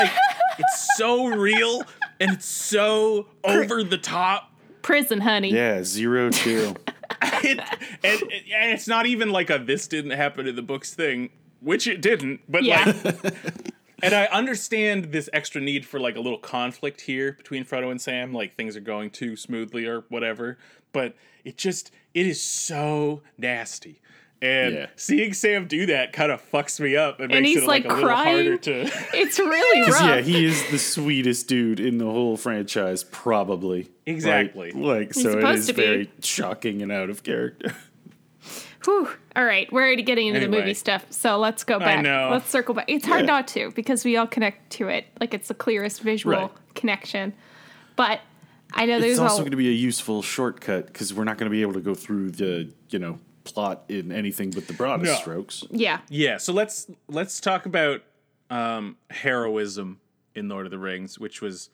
it's so real and it's so over the top. Prison, honey. Yeah, 0-2. And it's not even this didn't happen in the books thing, which it didn't, but and I understand this extra need for a little conflict here between Frodo and Sam, things are going too smoothly or whatever, but it is so nasty. And seeing Sam do that kind of fucks me up and makes it a little harder to. It's really rough. Yeah, he is the sweetest dude in the whole franchise, probably. Exactly. So it is very shocking and out of character. Whew. All right, we're already getting into the movie stuff, so let's go back. I know. Let's circle back. It's hard not to because we all connect to it. It's the clearest visual connection, but. I know there's also going to be a useful shortcut because we're not going to be able to go through the plot in anything but the broadest strokes. Yeah. Yeah. So let's talk about heroism in Lord of the Rings, which was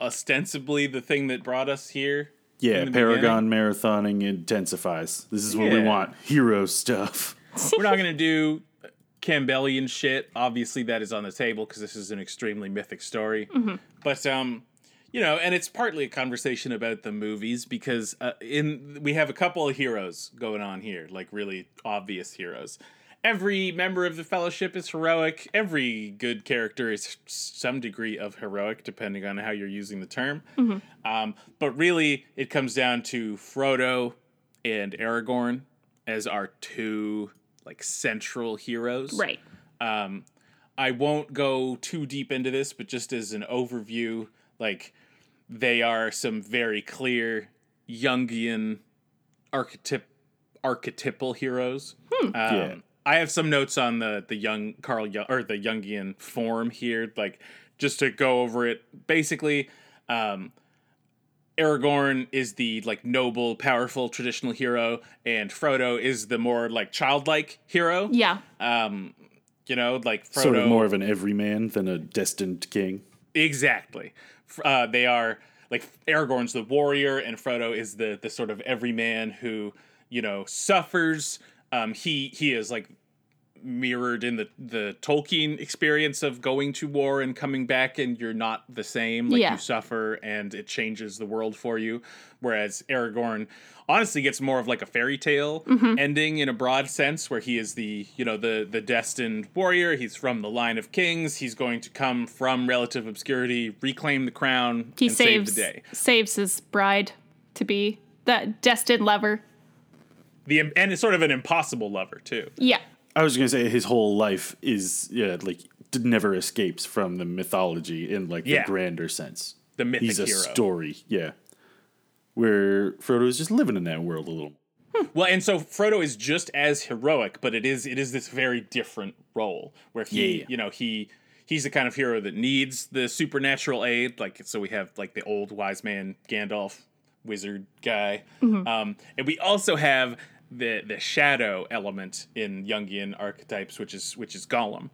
ostensibly the thing that brought us here. Yeah, Paragon marathoning intensifies. This is what we want. Hero stuff. We're not gonna do Campbellian shit. Obviously that is on the table because this is an extremely mythic story. Mm-hmm. But and it's partly a conversation about the movies because we have a couple of heroes going on here, really obvious heroes. every member of the Fellowship is heroic. Every good character is some degree of heroic, depending on how you're using the term. Mm-hmm. But really, it comes down to Frodo and Aragorn as our two like central heroes. Right. I won't go too deep into this, but just as an overview, like they are some very clear Jungian archetypal heroes. Yeah. I have some notes on the young Carl Jung, or the Jungian form here, like just to go over it. Basically, Aragorn is the like noble, powerful, traditional hero, and Frodo is the more like childlike hero. Yeah. You know, like Frodo... Sort of more of an everyman than a destined king. Exactly. They are, like, Aragorn's the warrior, and Frodo is the sort of everyman who, you know, suffers. He is, like, mirrored in the Tolkien experience of going to war and coming back, and you're not the same. Like, yeah. You suffer, and it changes the world for you. Whereas Aragorn honestly gets more of like a fairy tale ending in a broad sense, where he is the, you know, the destined warrior. He's from the line of kings. He's going to come from relative obscurity, reclaim the crown, and save the day. Saves his bride to be the destined lover. And it's sort of an impossible lover too. Yeah. I was going to say his whole life is, yeah, like never escapes from the mythology in like the grander sense. The mythic hero. He's a story, yeah. Where Frodo is just living in that world a little. Well, and so Frodo is just as heroic, but it is this very different role where he, you know, he's the kind of hero that needs the supernatural aid. Like, so we have like the old wise man Gandalf, wizard guy, and we also have the shadow element in Jungian archetypes, which is Gollum.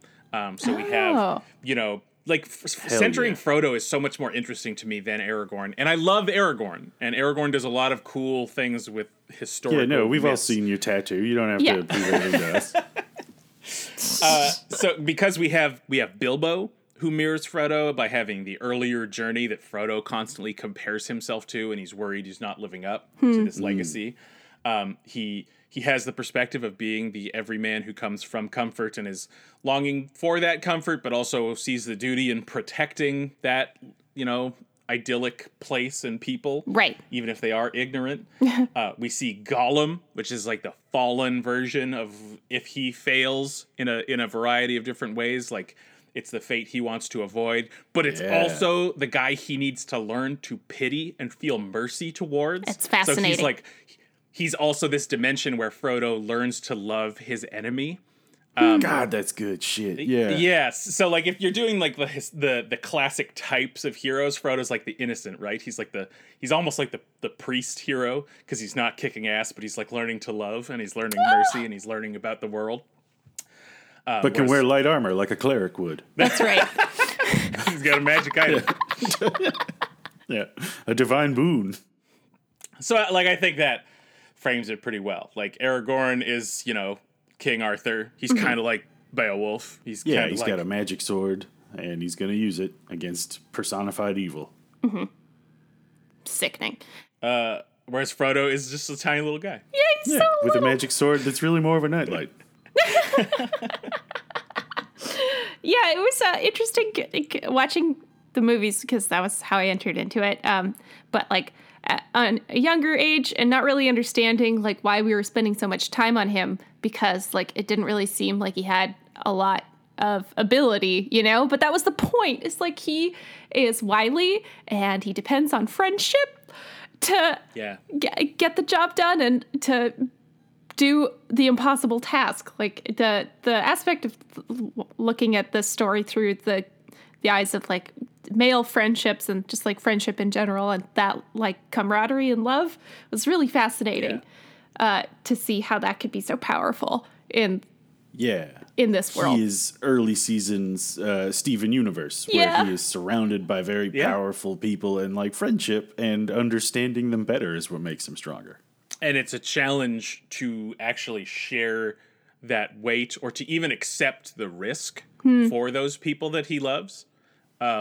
So we have, you know, like centering Frodo is so much more interesting to me than Aragorn. And I love Aragorn. And Aragorn does a lot of cool things with historical. Yeah, no, we've all seen your tattoo. You don't have to prove anything to us. So because we have Bilbo, who mirrors Frodo by having the earlier journey that Frodo constantly compares himself to, and he's worried he's not living up to this legacy. He has the perspective of being the everyman who comes from comfort and is longing for that comfort, but also sees the duty in protecting that, you know, idyllic place and people. Right. Even if they are ignorant. We see Gollum, which is like the fallen version of if he fails in a variety of different ways, like it's the fate he wants to avoid, but it's also the guy he needs to learn to pity and feel mercy towards. It's fascinating. So he's also this dimension where Frodo learns to love his enemy. God, that's good shit. Yeah. Yes. So, like, if you're doing like the classic types of heroes, Frodo's like the innocent, right? He's like he's almost like the priest hero, because he's not kicking ass, but he's like learning to love, and he's learning mercy, and he's learning about the world. But can wear light armor like a cleric would. That's right. He's got a magic item. Yeah. Yeah, a divine boon. So, like, I think that frames it pretty well. Like, Aragorn is, you know, King Arthur. He's kind of like Beowulf. He's got a magic sword, and he's going to use it against personified evil. Mm-hmm. Sickening. Whereas Frodo is just a tiny little guy. Yeah, he's so little. With a magic sword that's really more of a nightlight. Yeah, it was interesting watching the movies, because that was how I entered into it. But, like, at a younger age and not really understanding like why we were spending so much time on him, because like it didn't really seem like he had a lot of ability, you know, but that was the point. It's like he is wily and he depends on friendship to get the job done and to do the impossible task. Like the aspect of looking at this story through the eyes of like male friendships and just like friendship in general and that like camaraderie and love was really fascinating to see how that could be so powerful in this world. He is early seasons Steven Universe, where he is surrounded by very powerful people, and like friendship and understanding them better is what makes him stronger. And it's a challenge to actually share that weight or to even accept the risk for those people that he loves.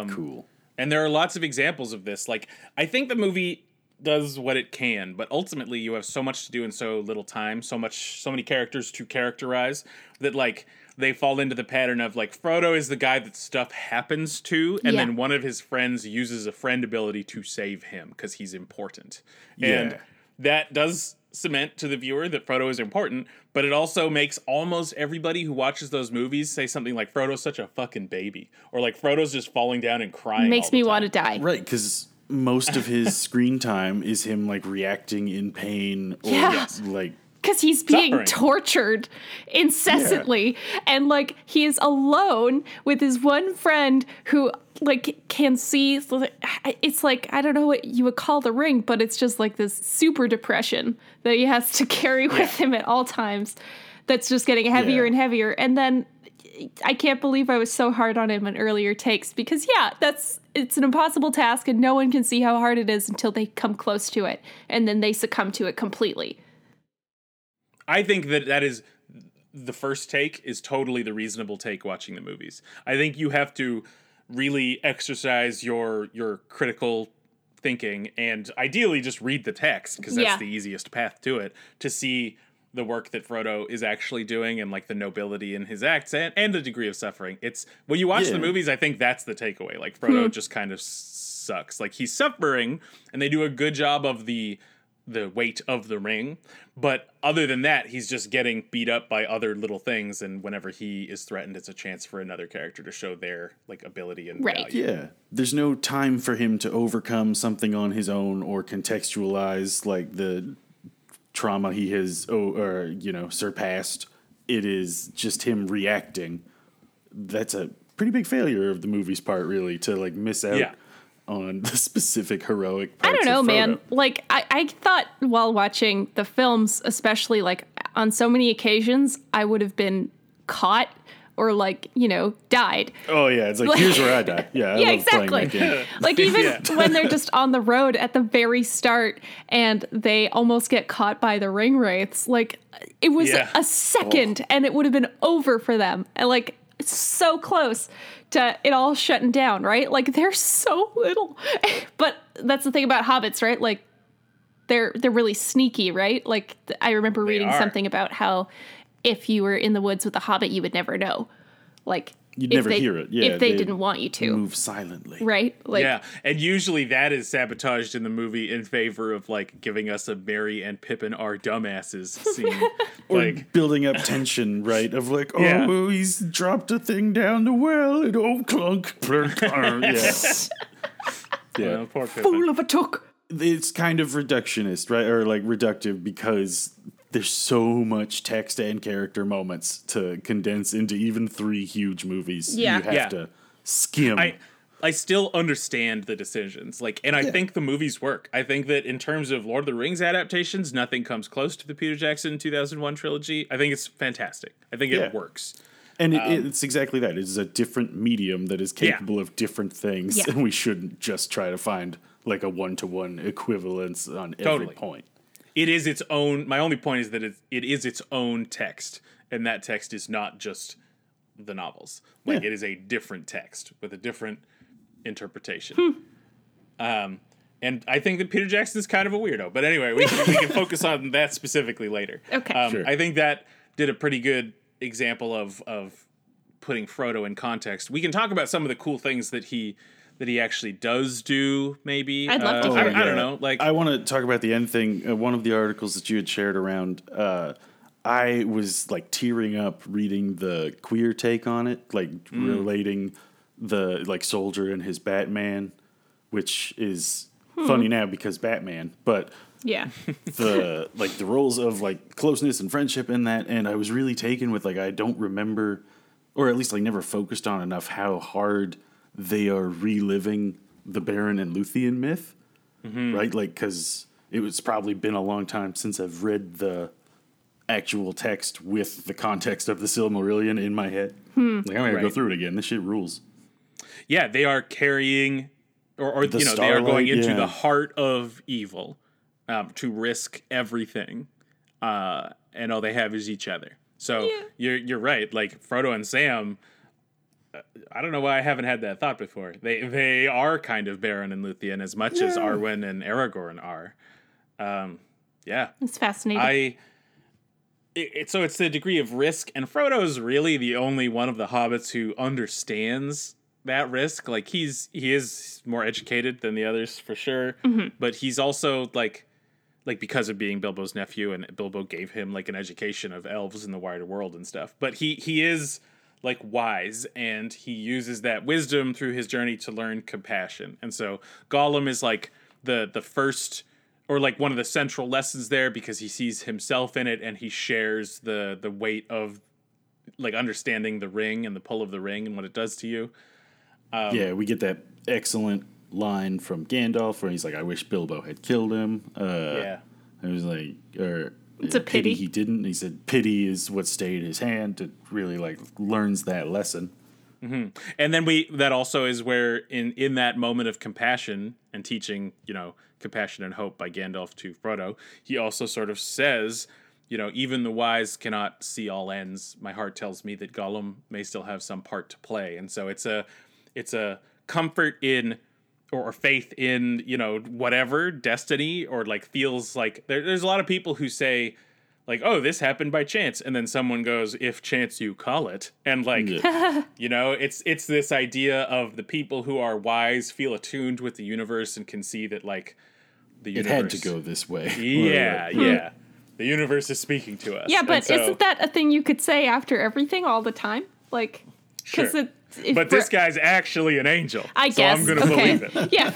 Cool. And there are lots of examples of this. Like, I think the movie does what it can, but ultimately you have so much to do in so little time, so many characters to characterize that, like, they fall into the pattern of, like, Frodo is the guy that stuff happens to, and then one of his friends uses a friend ability to save him because he's important. And that does cement to the viewer that Frodo is important, but it also makes almost everybody who watches those movies say something like, Frodo's such a fucking baby, or like, Frodo's just falling down and crying. Makes me want to die. Right, because most of his screen time is him, like, reacting in pain or like, because he's being tortured incessantly. And, like, he is alone with his one friend who, like, can see. It's like, I don't know what you would call the ring, but it's just like this super depression that he has to carry with him at all times. That's just getting heavier and heavier. And then I can't believe I was so hard on him in earlier takes because, it's an impossible task and no one can see how hard it is until they come close to it. And then they succumb to it completely. I think that is the first take is totally the reasonable take watching the movies. I think you have to really exercise your critical thinking and ideally just read the text because that's the easiest path to it, to see the work that Frodo is actually doing and, like, the nobility in his acts and the degree of suffering. It's when you watch the movies, I think that's the takeaway. Like, Frodo just kind of sucks. Like, he's suffering and they do a good job of the weight of the ring, but other than that, he's just getting beat up by other little things, and whenever he is threatened, it's a chance for another character to show their, like, ability and value. Yeah, there's no time for him to overcome something on his own or contextualize, like, the trauma he has surpassed. It is just him reacting. That's a pretty big failure of the movie's part, really, to, like, miss out on the specific heroic parts. I don't know, man. Like, I thought while watching the films, especially, like, on so many occasions, I would have been caught or, like, died. Oh, yeah. It's like, here's where I die. Yeah, I love playing that game. Like, even when they're just on the road at the very start and they almost get caught by the ring wraiths, like, it was a second and it would have been over for them. And, like, so close to it all shutting down, right? Like, they're so little. But that's the thing about hobbits, right? Like, they're really sneaky, right? Like, I remember reading something about how if you were in the woods with a hobbit, you would never know. Like, you'd never hear it. Yeah, if they didn't want you to. Move silently. Right? Like, yeah, and usually that is sabotaged in the movie in favor of, like, giving us a Merry and Pippin are dumbasses scene. Or like, building up tension, right? Of like, oh, he's dropped a thing down the well. And oh, clunk. Yes. Well, poor Pippin. Fool of a took. It's kind of reductionist, right? Or, like, reductive because there's so much text and character moments to condense into even three huge movies. Yeah. You have to skim. I still understand the decisions. Like, and I think the movies work. I think that in terms of Lord of the Rings adaptations, nothing comes close to the Peter Jackson 2001 trilogy. I think it's fantastic. I think it works. And it's exactly that. It's a different medium that is capable of different things. Yeah. And we shouldn't just try to find, like, a one-to-one equivalence on every point. It is its own. My only point is that it is its own text, and that text is not just the novels. Like, it is a different text with a different interpretation. And I think that Peter Jackson is kind of a weirdo. But anyway, we can focus on that specifically later. Okay. Sure. I think that did a pretty good example of putting Frodo in context. We can talk about some of the cool things that he actually does do, maybe. I'd love to hear. I don't know. Like, I want to talk about the end thing. One of the articles that you had shared around, I was, like, tearing up reading the queer take on it, like relating the, like, soldier and his Batman, which is funny now because Batman, but the like the roles of, like, closeness and friendship in that, and I was really taken with, like, I don't remember, or at least I never focused on enough how hard they are reliving the Baron and Luthien myth, right? Like, because it was probably been a long time since I've read the actual text with the context of the Silmarillion in my head. Like, I'm going to go through it again. This shit rules. Yeah, they are carrying, or the starlight, they are going into the heart of evil to risk everything. And all they have is each other. So you're right. Like, Frodo and Sam I don't know why I haven't had that thought before. They are kind of Beren and Luthien as much as Arwen and Aragorn are. Yeah. It's fascinating. So it's the degree of risk, and Frodo's really the only one of the hobbits who understands that risk. Like, he is more educated than the others for sure, but he's also like because of being Bilbo's nephew, and Bilbo gave him like an education of elves in the wider world and stuff. But he is like wise, and he uses that wisdom through his journey to learn compassion. And so Gollum is like the first, or like one of the central lessons there, because he sees himself in it, and he shares the weight of like understanding the ring and the pull of the ring and what it does to you. Yeah, we get that excellent line from Gandalf where he's like, "I wish Bilbo had killed him." Yeah, I was like, or it's a pity he didn't. He said, "Pity is what stayed his hand." It really like learns that lesson. Mm-hmm. And then that also is where in that moment of compassion and teaching, you know, compassion and hope by Gandalf to Frodo, he also sort of says, you know, even the wise cannot see all ends. My heart tells me that Gollum may still have some part to play. And so it's a comfort in, or faith in, you know, whatever destiny, or like feels like there's a lot of people who say like, oh, this happened by chance. And then someone goes, if chance you call it. And like, you know, it's this idea of the people who are wise feel attuned with the universe and can see that like the universe. It had to go this way. Yeah. Yeah. The universe is speaking to us. Yeah. But isn't that a thing you could say after everything all the time? Like, because sure. But this guy's actually an angel. I guess. So I'm going to believe it. Yeah.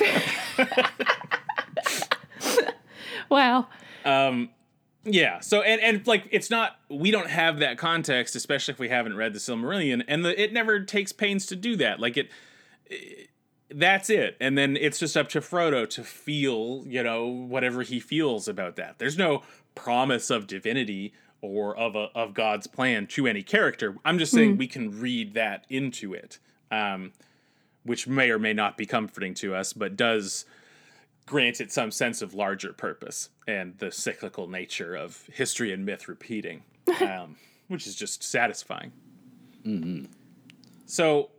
Wow. Yeah. So, and like, it's not, we don't have that context, especially if we haven't read The Silmarillion, and it never takes pains to do that. Like that's it. And then it's just up to Frodo to feel, you know, whatever he feels about that. There's no promise of divinity or of God's plan to any character. I'm just saying we can read that into it, which may or may not be comforting to us, but does grant it some sense of larger purpose and the cyclical nature of history and myth repeating, which is just satisfying. Mm-hmm. So,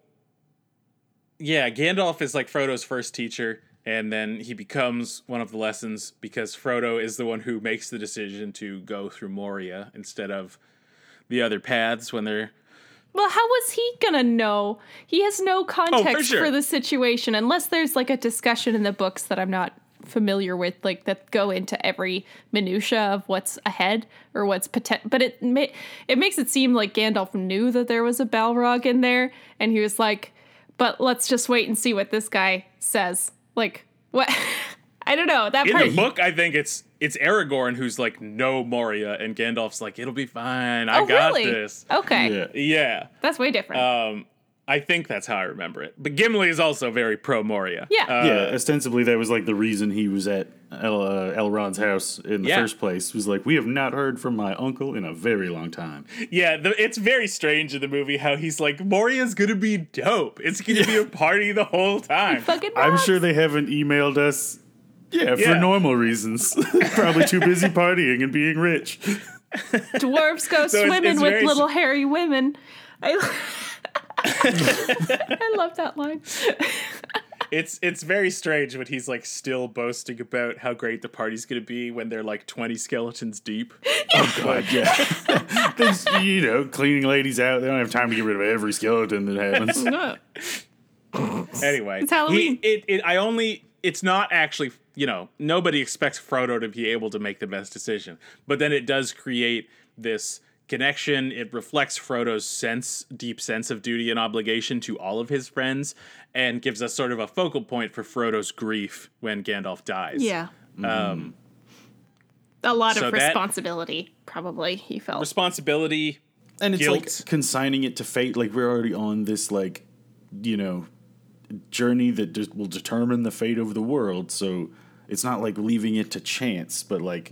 yeah, Gandalf is like Frodo's first teacher, and then he becomes one of the lessons because Frodo is the one who makes the decision to go through Moria instead of the other paths when they're... Well, how was he going to know? He has no context for the situation, unless there's like a discussion in the books that I'm not familiar with, like that go into every minutia of what's ahead or what's potential. But it makes it seem like Gandalf knew that there was a Balrog in there, and he was like, but let's just wait and see what this guy says. Like, what? I don't know. That part in the book, I think it's Aragorn who's like, no Moria, and Gandalf's like, it'll be fine. I got this. Okay. Yeah. That's way different. I think that's how I remember it. But Gimli is also very pro Moria. Yeah. Yeah. Ostensibly, that was like the reason he was at Elrond's house in the first place. Was like, we have not heard from my uncle in a very long time. Yeah. It's very strange in the movie how he's like, Moria's going to be dope. It's going to be a party the whole time. I'm sure they haven't emailed us. Yeah, for normal reasons. Probably too busy partying and being rich. Dwarves go swimming with little hairy women. I love that line. It's very strange when he's like still boasting about how great the party's going to be when they're like 20 skeletons deep. Oh God, yeah. There's, you know, cleaning ladies out. They don't have time to get rid of every skeleton that happens. No. Anyway, it's Halloween. It's not actually, you know, nobody expects Frodo to be able to make the best decision. But then it does create this connection. It reflects Frodo's deep sense of duty and obligation to all of his friends, and gives us sort of a focal point for Frodo's grief when Gandalf dies. Yeah. A lot of responsibility, probably, he felt. Responsibility, and it's guilt. Like consigning it to fate. Like, we're already on this, like, you know, journey that will determine the fate of the world, so it's not like leaving it to chance, but like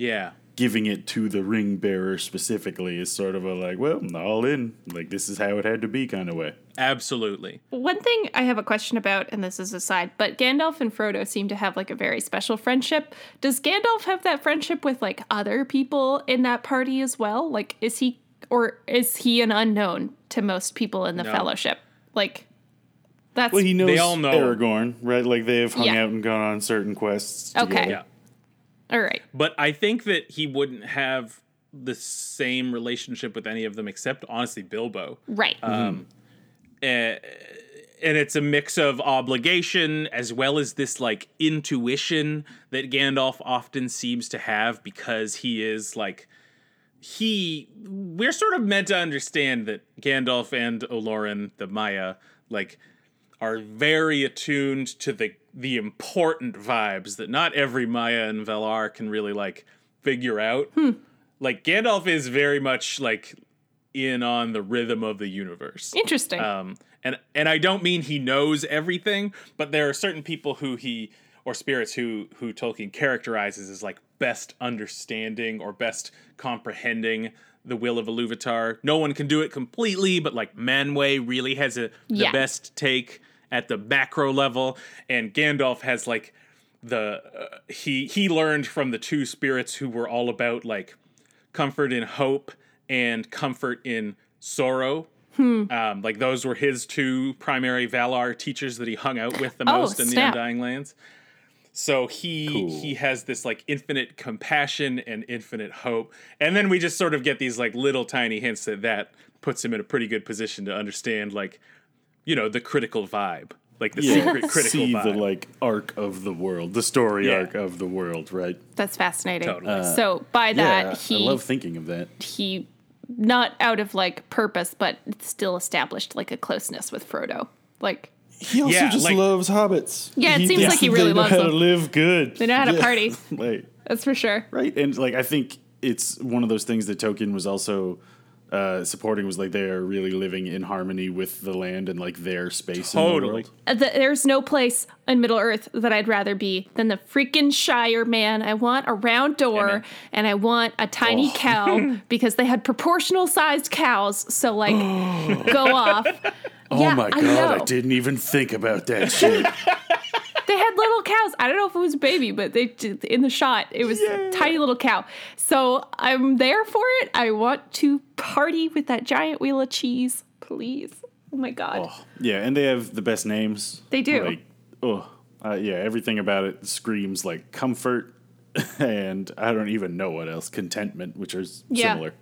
giving it to the ring bearer specifically is sort of a like, well, all in, like this is how it had to be kind of way. Absolutely. One thing I have a question about, and this is aside, but Gandalf and Frodo seem to have like a very special friendship. Does Gandalf have that friendship with like other people in that party as well? Like, is he an unknown to most people in the fellowship? Like, That's well, he knows they all know Aragorn, right? Like they have hung out and gone on certain quests together. Okay. Yeah. All right. But I think that he wouldn't have the same relationship with any of them except, honestly, Bilbo. Right. And it's a mix of obligation as well as this, like, intuition that Gandalf often seems to have because he is, like... We're sort of meant to understand that Gandalf and Olorin, the Maiar, like, are very attuned to the important vibes that not every Maiar and Valar can really, like, figure out. Like, Gandalf is very much, like, in on the rhythm of the universe. Interesting. And I don't mean he knows everything, but there are certain people who he... or spirits who Tolkien characterizes as, like, best understanding or best comprehending the will of Iluvatar. No one can do it completely, but, like, Manwë really has the best take at the macro level. And Gandalf has, like, he learned from the two spirits who were all about, like, comfort in hope and comfort in sorrow. Like, those were his two primary Valar teachers that he hung out with the most in the Undying Lands. So he has this, like, infinite compassion and infinite hope. And then we just sort of get these, like, little tiny hints that puts him in a pretty good position to understand, like, you know, the critical vibe. Like, the secret critical vibe. See the, like, arc of the world, the story arc of the world, right? That's fascinating. Totally. So by that, I love thinking of that. He, not out of, like, purpose, but still established, like, a closeness with Frodo. Like... He also just loves hobbits. Yeah, it seems like he really loves them. They know how to live good. They know how to party. Like, that's for sure. Right, and, like, I think it's one of those things that Tolkien was also supporting was, like, they are really living in harmony with the land and, like, their space in the world. There's no place in Middle-earth that I'd rather be than the freaking Shire, man. I want a round door and I want a tiny cow because they had proportional-sized cows, so, like, go off. Oh, my God, I didn't even think about that shit. They had little cows. I don't know if it was a baby, but they in the shot, it was a tiny little cow. So I'm there for it. I want to party with that giant wheel of cheese, please. Oh, my God. Oh, yeah, and they have the best names. They do. Like, everything about it screams, like, comfort and I don't even know what else, contentment, which are similar.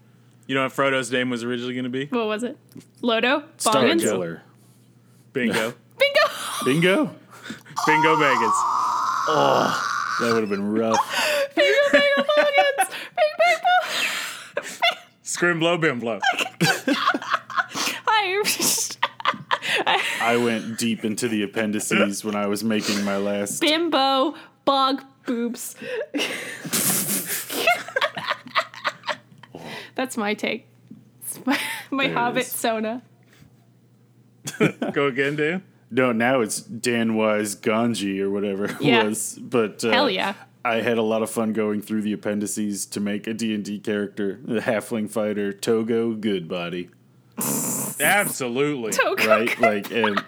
You know what Frodo's name was originally going to be? What was it? Lodo? Starkiller. Bingo. Bingo! Bingo? Bingo Baggins. Oh, that would have been rough. Bingo Baggins! Big Bingo! Scrimblow Bimblow. I went deep into the appendices when I was making my last... Bimbo Bog Boobs. That's my take. It's my Hobbit Sona. Go again, Dan? No, now it's Dan Wise Ganji or whatever it was. But, hell yeah. I had a lot of fun going through the appendices to make a D&D character, the halfling fighter, Togo Goodbody. Absolutely. Togo. Right? Like, and...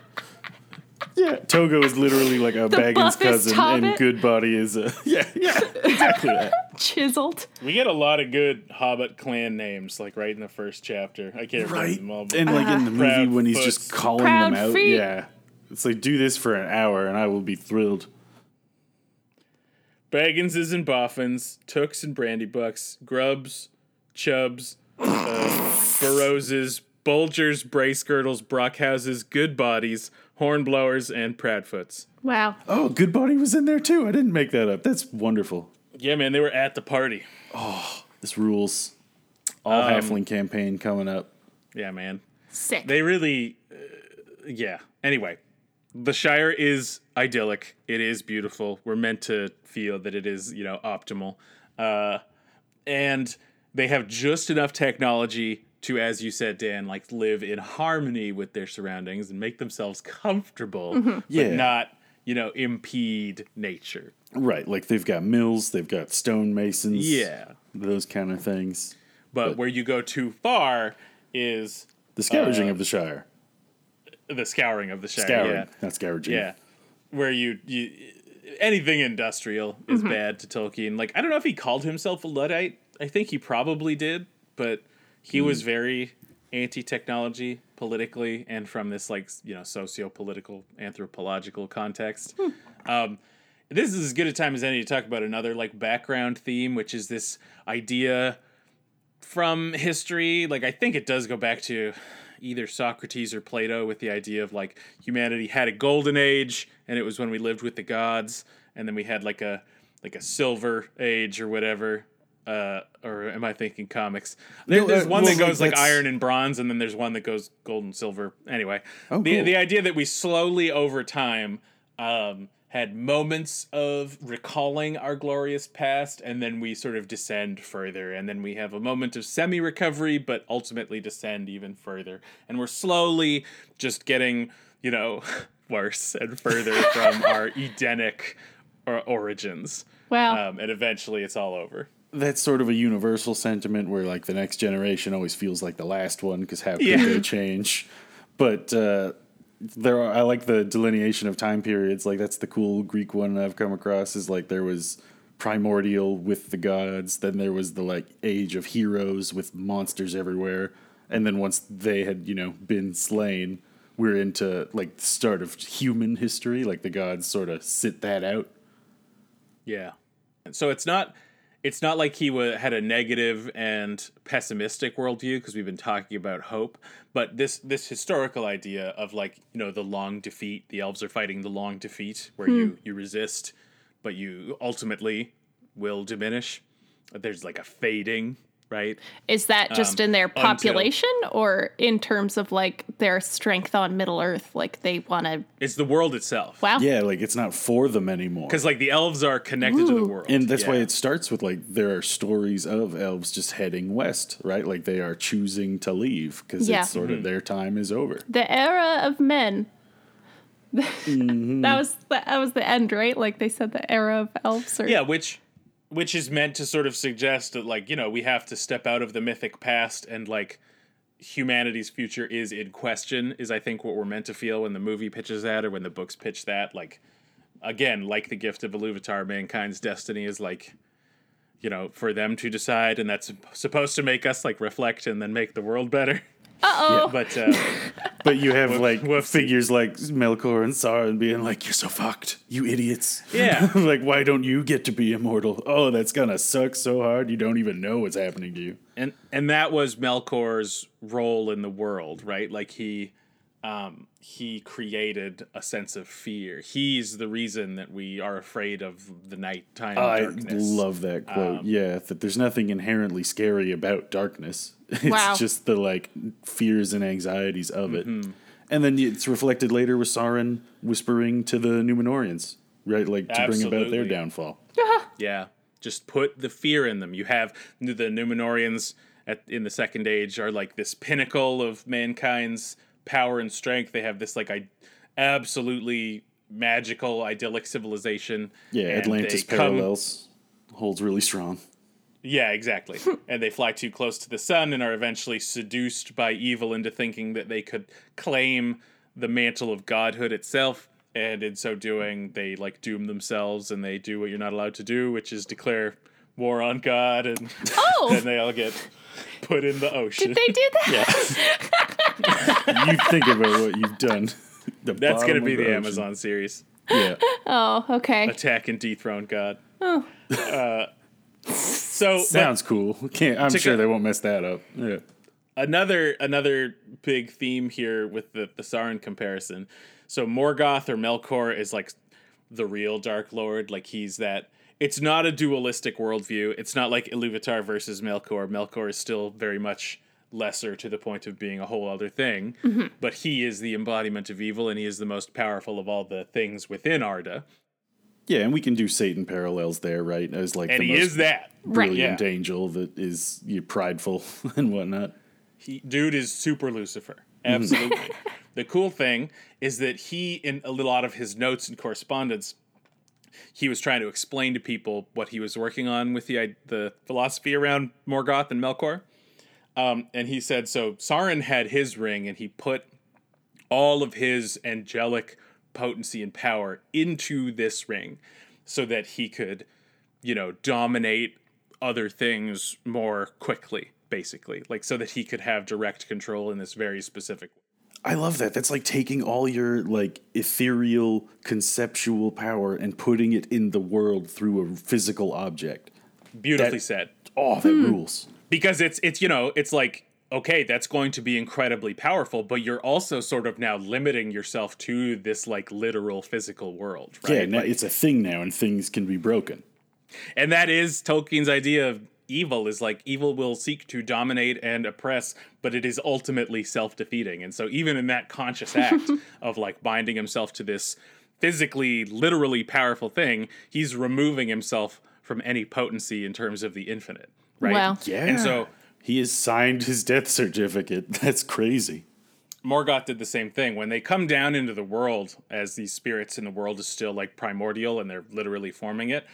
Yeah, Togo is literally like a Baggins cousin, and Goodbody is a... Yeah, exactly that. Chiseled. We get a lot of good Hobbit clan names, like, right in the first chapter. I can't remember them all. But and, like, in the movie when he's just calling them out. Feet. Yeah. It's like, do this for an hour, and I will be thrilled. Bagginses and Boffins, Tooks and Brandybucks, Grubs, Chubs, Burrowses, Bulgers, Bracegirdles, Brockhouses, Goodbodies, Hornblowers, and Proudfoots. Wow. Oh, Goodbody was in there, too. I didn't make that up. That's wonderful. Yeah, man, they were at the party. Oh, this rules. All halfling campaign coming up. Yeah, man. Sick. They really, yeah. Anyway, the Shire is idyllic. It is beautiful. We're meant to feel that it is, you know, optimal. And they have just enough technology to, as you said, Dan, like, live in harmony with their surroundings and make themselves comfortable, but not, you know, impede nature. Right, like, they've got mills, they've got stonemasons, those kind of things. But where you go too far is... The scourging of the Shire. The scouring of the Shire, not scourging. Yeah, where you anything industrial is bad to Tolkien. Like, I don't know if he called himself a Luddite. I think he probably did, but... He was very anti-technology, politically and from this, like, you know, socio-political, anthropological context. This is as good a time as any to talk about another, like, background theme, which is this idea from history. Like, I think it does go back to either Socrates or Plato with the idea of, like, humanity had a golden age, and it was when we lived with the gods, and then we had, like, a silver age or whatever. Or am I thinking comics? There's one that goes like iron and bronze, and then there's one that goes gold and silver. Anyway, the idea that we slowly over time had moments of recalling our glorious past, and then we sort of descend further, and then we have a moment of semi-recovery, but ultimately descend even further. And we're slowly just getting, you know, worse and further from our Edenic origins. Wow. And eventually it's all over. That's sort of a universal sentiment where, like, the next generation always feels like the last one because how could they change? But I like the delineation of time periods. Like, that's the cool Greek one I've come across is, like, there was primordial with the gods. Then there was the, like, age of heroes with monsters everywhere. And then once they had, you know, been slain, we're into, like, the start of human history. Like, the gods sort of sit that out. Yeah. So it's not like he had a negative and pessimistic worldview, because we've been talking about hope. But this historical idea of, like, you know, the long defeat, the elves are fighting the long defeat where you resist, but you ultimately will diminish. There's like a fading, right? Is that just in their population or in terms of, like, their strength on Middle-earth? Like, they want to... It's the world itself. Wow. Yeah, like, it's not for them anymore. Because, like, the elves are connected to the world. And that's why it starts with, like, there are stories of elves just heading west, right? Like, they are choosing to leave because it's sort of their time is over. The era of men. That was the end, right? Like, they said the era of elves. Which is meant to sort of suggest that, like, you know, we have to step out of the mythic past and, like, humanity's future is in question is, I think, what we're meant to feel when the movie pitches that or when the books pitch that. Like, again, like the Gift of Iluvatar, mankind's destiny is, like, you know, for them to decide, and that's supposed to make us, like, reflect and then make the world better. Uh-oh. Yeah, but you have, like, figures like Melkor and Sauron being like, you're so fucked, you idiots. Yeah. Like, why don't you get to be immortal? Oh, that's gonna suck so hard you don't even know what's happening to you. And that was Melkor's role in the world, right? Like, he created a sense of fear. He's the reason that we are afraid of the nighttime darkness. I love that quote. That there's nothing inherently scary about darkness. It's just the, like, fears and anxieties of it. And then it's reflected later with Sauron whispering to the Numenorians, right? Like, to bring about their downfall. Yeah. Just put the fear in them. You have the Numenorians in the Second Age are, like, this pinnacle of mankind's power and strength. They have this, like, absolutely magical, idyllic civilization. Yeah, Atlantis parallels holds really strong. Yeah, exactly. And they fly too close to the sun and are eventually seduced by evil into thinking that they could claim the mantle of godhood itself. And in so doing, they, like, doom themselves and they do what you're not allowed to do, which is declare war on God. And then they all get put in the ocean. Did they do that? Yeah. You think about what you've done. That's going to be the Amazon series. Yeah. Oh, okay. Attack and dethrone God. Oh. So sounds cool. I'm sure they won't mess that up. Yeah. Another big theme here with the Sauron comparison. So Morgoth or Melkor is, like, the real Dark Lord. Like, he's that. It's not a dualistic worldview. It's not like Iluvatar versus Melkor. Melkor is still very much lesser to the point of being a whole other thing. Mm-hmm. But he is the embodiment of evil, and he is the most powerful of all the things within Arda. Yeah, and we can do Satan parallels there, right? As, like, and the he is that brilliant angel that is prideful and whatnot. Dude is super Lucifer, absolutely. The cool thing is that he, in a lot of his notes and correspondence, he was trying to explain to people what he was working on with the philosophy around Morgoth and Melkor. And he said, so Sauron had his ring, and he put all of his angelic potency and power into this ring so that he could, you know, dominate other things more quickly, basically, like, so that he could have direct control in this very specific way. I love that. That's like taking all your like ethereal conceptual power and putting it in the world through a physical object. Beautifully said. Oh, that rules. Because it's, you know, it's like, okay, that's going to be incredibly powerful, but you're also sort of now limiting yourself to this like literal physical world, right? Yeah, now like, it's a thing now and things can be broken. And that is Tolkien's idea of evil, is like evil will seek to dominate and oppress, but it is ultimately self-defeating. And so even in that conscious act of like binding himself to this physically, literally powerful thing, he's removing himself from any potency in terms of the infinite, right? Wow. Yeah. And so he has signed his death certificate. That's crazy. Morgoth did the same thing. When they come down into the world, as these spirits in the world is still like primordial and they're literally forming it,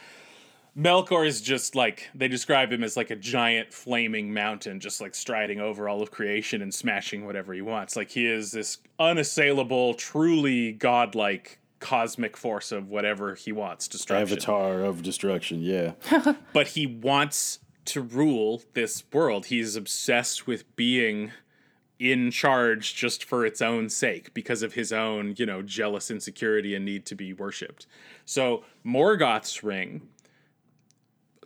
Melkor is just like, they describe him as like a giant flaming mountain, just like striding over all of creation and smashing whatever he wants. Like he is this unassailable, truly godlike cosmic force of whatever he wants. Destruction. Avatar of destruction, yeah. But he wants to rule this world. He's obsessed with being in charge just for its own sake because of his own, you know, jealous insecurity and need to be worshipped. So Morgoth's ring...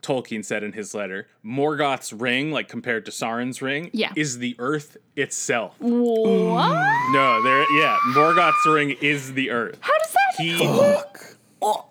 Tolkien said in his letter, Morgoth's ring, like compared to Sauron's ring, is the earth itself. What? No, there. Yeah, Morgoth's ring is the earth. How does that work?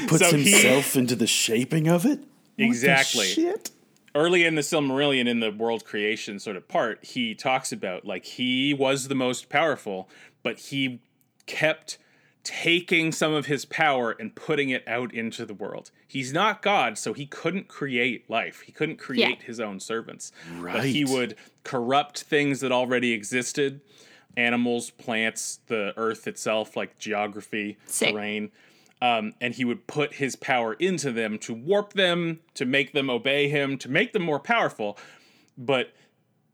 He puts himself into the shaping of it. Exactly. What the shit? Early in the Silmarillion, in the world creation sort of part, he talks about like he was the most powerful, but he kept taking some of his power and putting it out into the world. He's not God, so he couldn't create life. He couldn't create his own servants. Right. But he would corrupt things that already existed, animals, plants, the earth itself, like geography, terrain. And he would put his power into them to warp them, to make them obey him, to make them more powerful, but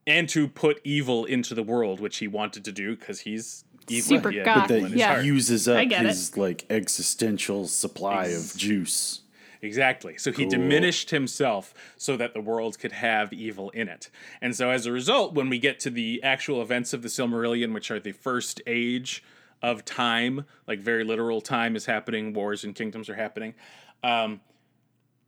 and to put evil into the world, which he wanted to do because he's evil. Super God. But that uses up his like existential supply of juice. Exactly. So he diminished himself so that the world could have evil in it. And so as a result, when we get to the actual events of the Silmarillion, which are the first age of time, like very literal time is happening, wars and kingdoms are happening,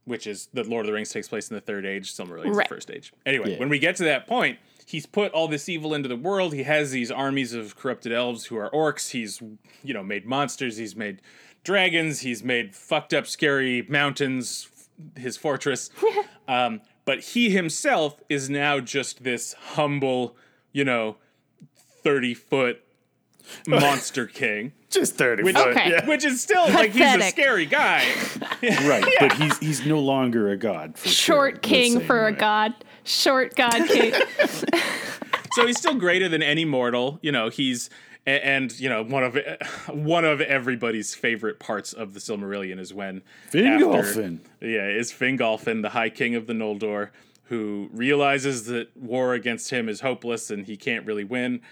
which is the Lord of the Rings takes place in the third age, Silmarillion is the first age. Anyway, when we get to that point, he's put all this evil into the world. He has these armies of corrupted elves who are orcs. He's, you know, made monsters. He's made dragons. He's made fucked up, scary mountains, his fortress. But he himself is now just this humble, you know, 30-foot monster king. Just 30-foot. Which is still, like, pathetic. He's a scary guy. But he's no longer a god. For short king for a god. Short god king. So he's still greater than any mortal, you know, he's, and you know, one of everybody's favorite parts of the Silmarillion is when Fingolfin. Is Fingolfin, the High King of the Noldor, who realizes that war against him is hopeless and he can't really win,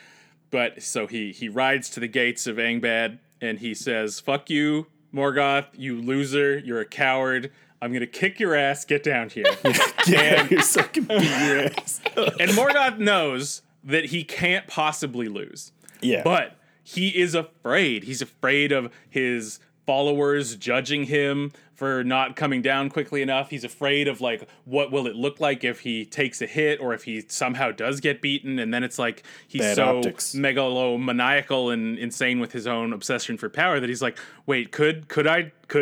but so he rides to the gates of Angband and he says, "Fuck you, Morgoth, you loser, you're a coward. I'm going to kick your ass. Get down here." So I can beat your ass. And Morgoth knows that he can't possibly lose. Yeah. But he is afraid. He's afraid of his followers judging him for not coming down quickly enough. He's afraid of, like, what will it look like if he takes a hit or if he somehow does get beaten. And then it's like he's bad so optics. Megalomaniacal and insane with his own obsession for power that he's like, wait, could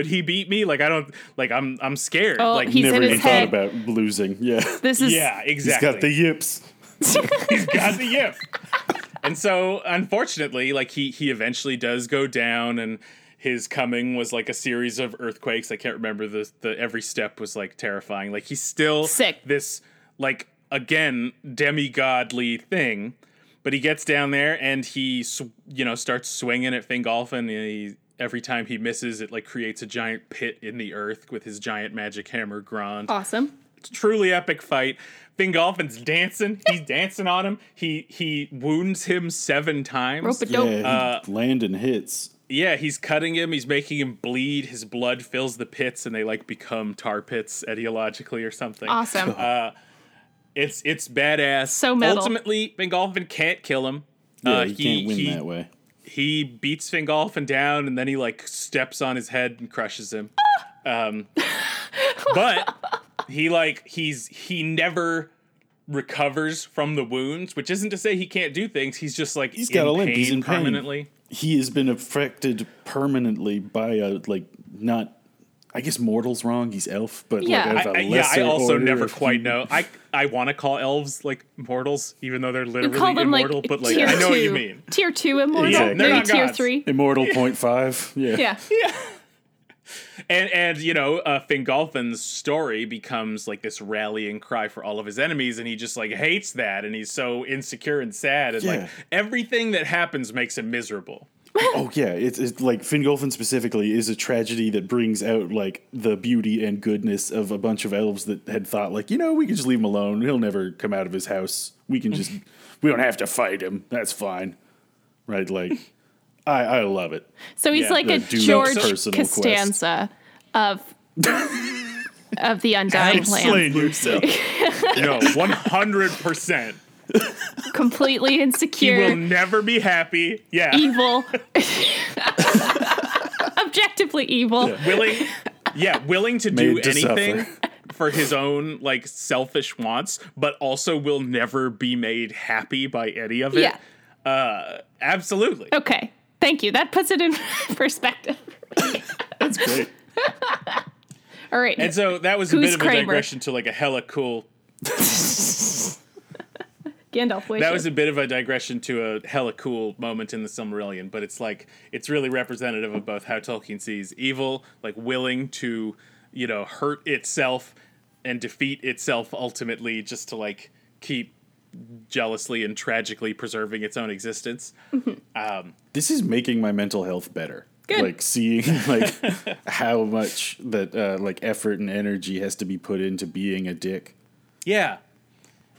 he beat me? Like, I don't, like, I'm scared. Oh, like, he's never even thought about losing. Yeah. This is, yeah, exactly. He's got the yips. He's got the yips. And so, unfortunately, like, he eventually does go down, and his coming was like a series of earthquakes. I can't remember the every step was like terrifying. Like he's still sick. This like, again, demigodly thing, but he gets down there and he, you know, starts swinging at Fingolfin, and he, every time he misses, it like creates a giant pit in the earth with his giant magic hammer Grond. Awesome. Truly epic fight. Fingolfin's dancing. He's dancing on him. He wounds him 7 times. Rope-a-dope. Yeah, landing hits. Yeah, he's cutting him. He's making him bleed. His blood fills the pits, and they like become tar pits ideologically or something. Awesome. It's badass. So metal. Ultimately, Fingolfin can't kill him. Yeah, you can't win that way. He beats Fingolfin down, and then he like steps on his head and crushes him. But he never recovers from the wounds, which isn't to say he can't do things. He's just like he's got a limp. He's in pain permanently. He has been affected permanently by a not. I guess mortal's wrong. He's elf, but yeah, like, I also never quite know. I want to call elves like mortals, even though they're literally immortal. Like, but like, I know what you mean. Tier 2 immortal, yeah, maybe not tier 3 immortal 0.5. Yeah. And you know, Fingolfin's story becomes like this rallying cry for all of his enemies, and he just like hates that, and he's so insecure and sad, and like everything that happens makes him miserable. Oh yeah, it's like Fingolfin specifically is a tragedy that brings out like the beauty and goodness of a bunch of elves that had thought like, you know, we can just leave him alone. He'll never come out of his house. We can just we don't have to fight him. That's fine, right? Like, I love it. So he's like a George Costanza of the Undying Lands. Slain yourself. No, 100%. Completely insecure. He will never be happy. Yeah. Evil. Objectively evil. Yeah. Willing to do anything for his own like selfish wants, but also will never be made happy by any of it. Yeah. Absolutely. Okay. Thank you. That puts it in perspective. That's great. All right. And so that was a bit of a digression to like a hella cool Gandalf, that was a bit of a digression to a hella cool moment in the Silmarillion, but it's like it's really representative of both how Tolkien sees evil, like willing to, you know, hurt itself and defeat itself ultimately just to like keep jealously and tragically preserving its own existence. Mm-hmm. This is making my mental health better. Good. Like seeing like how much that like effort and energy has to be put into being a dick. Yeah,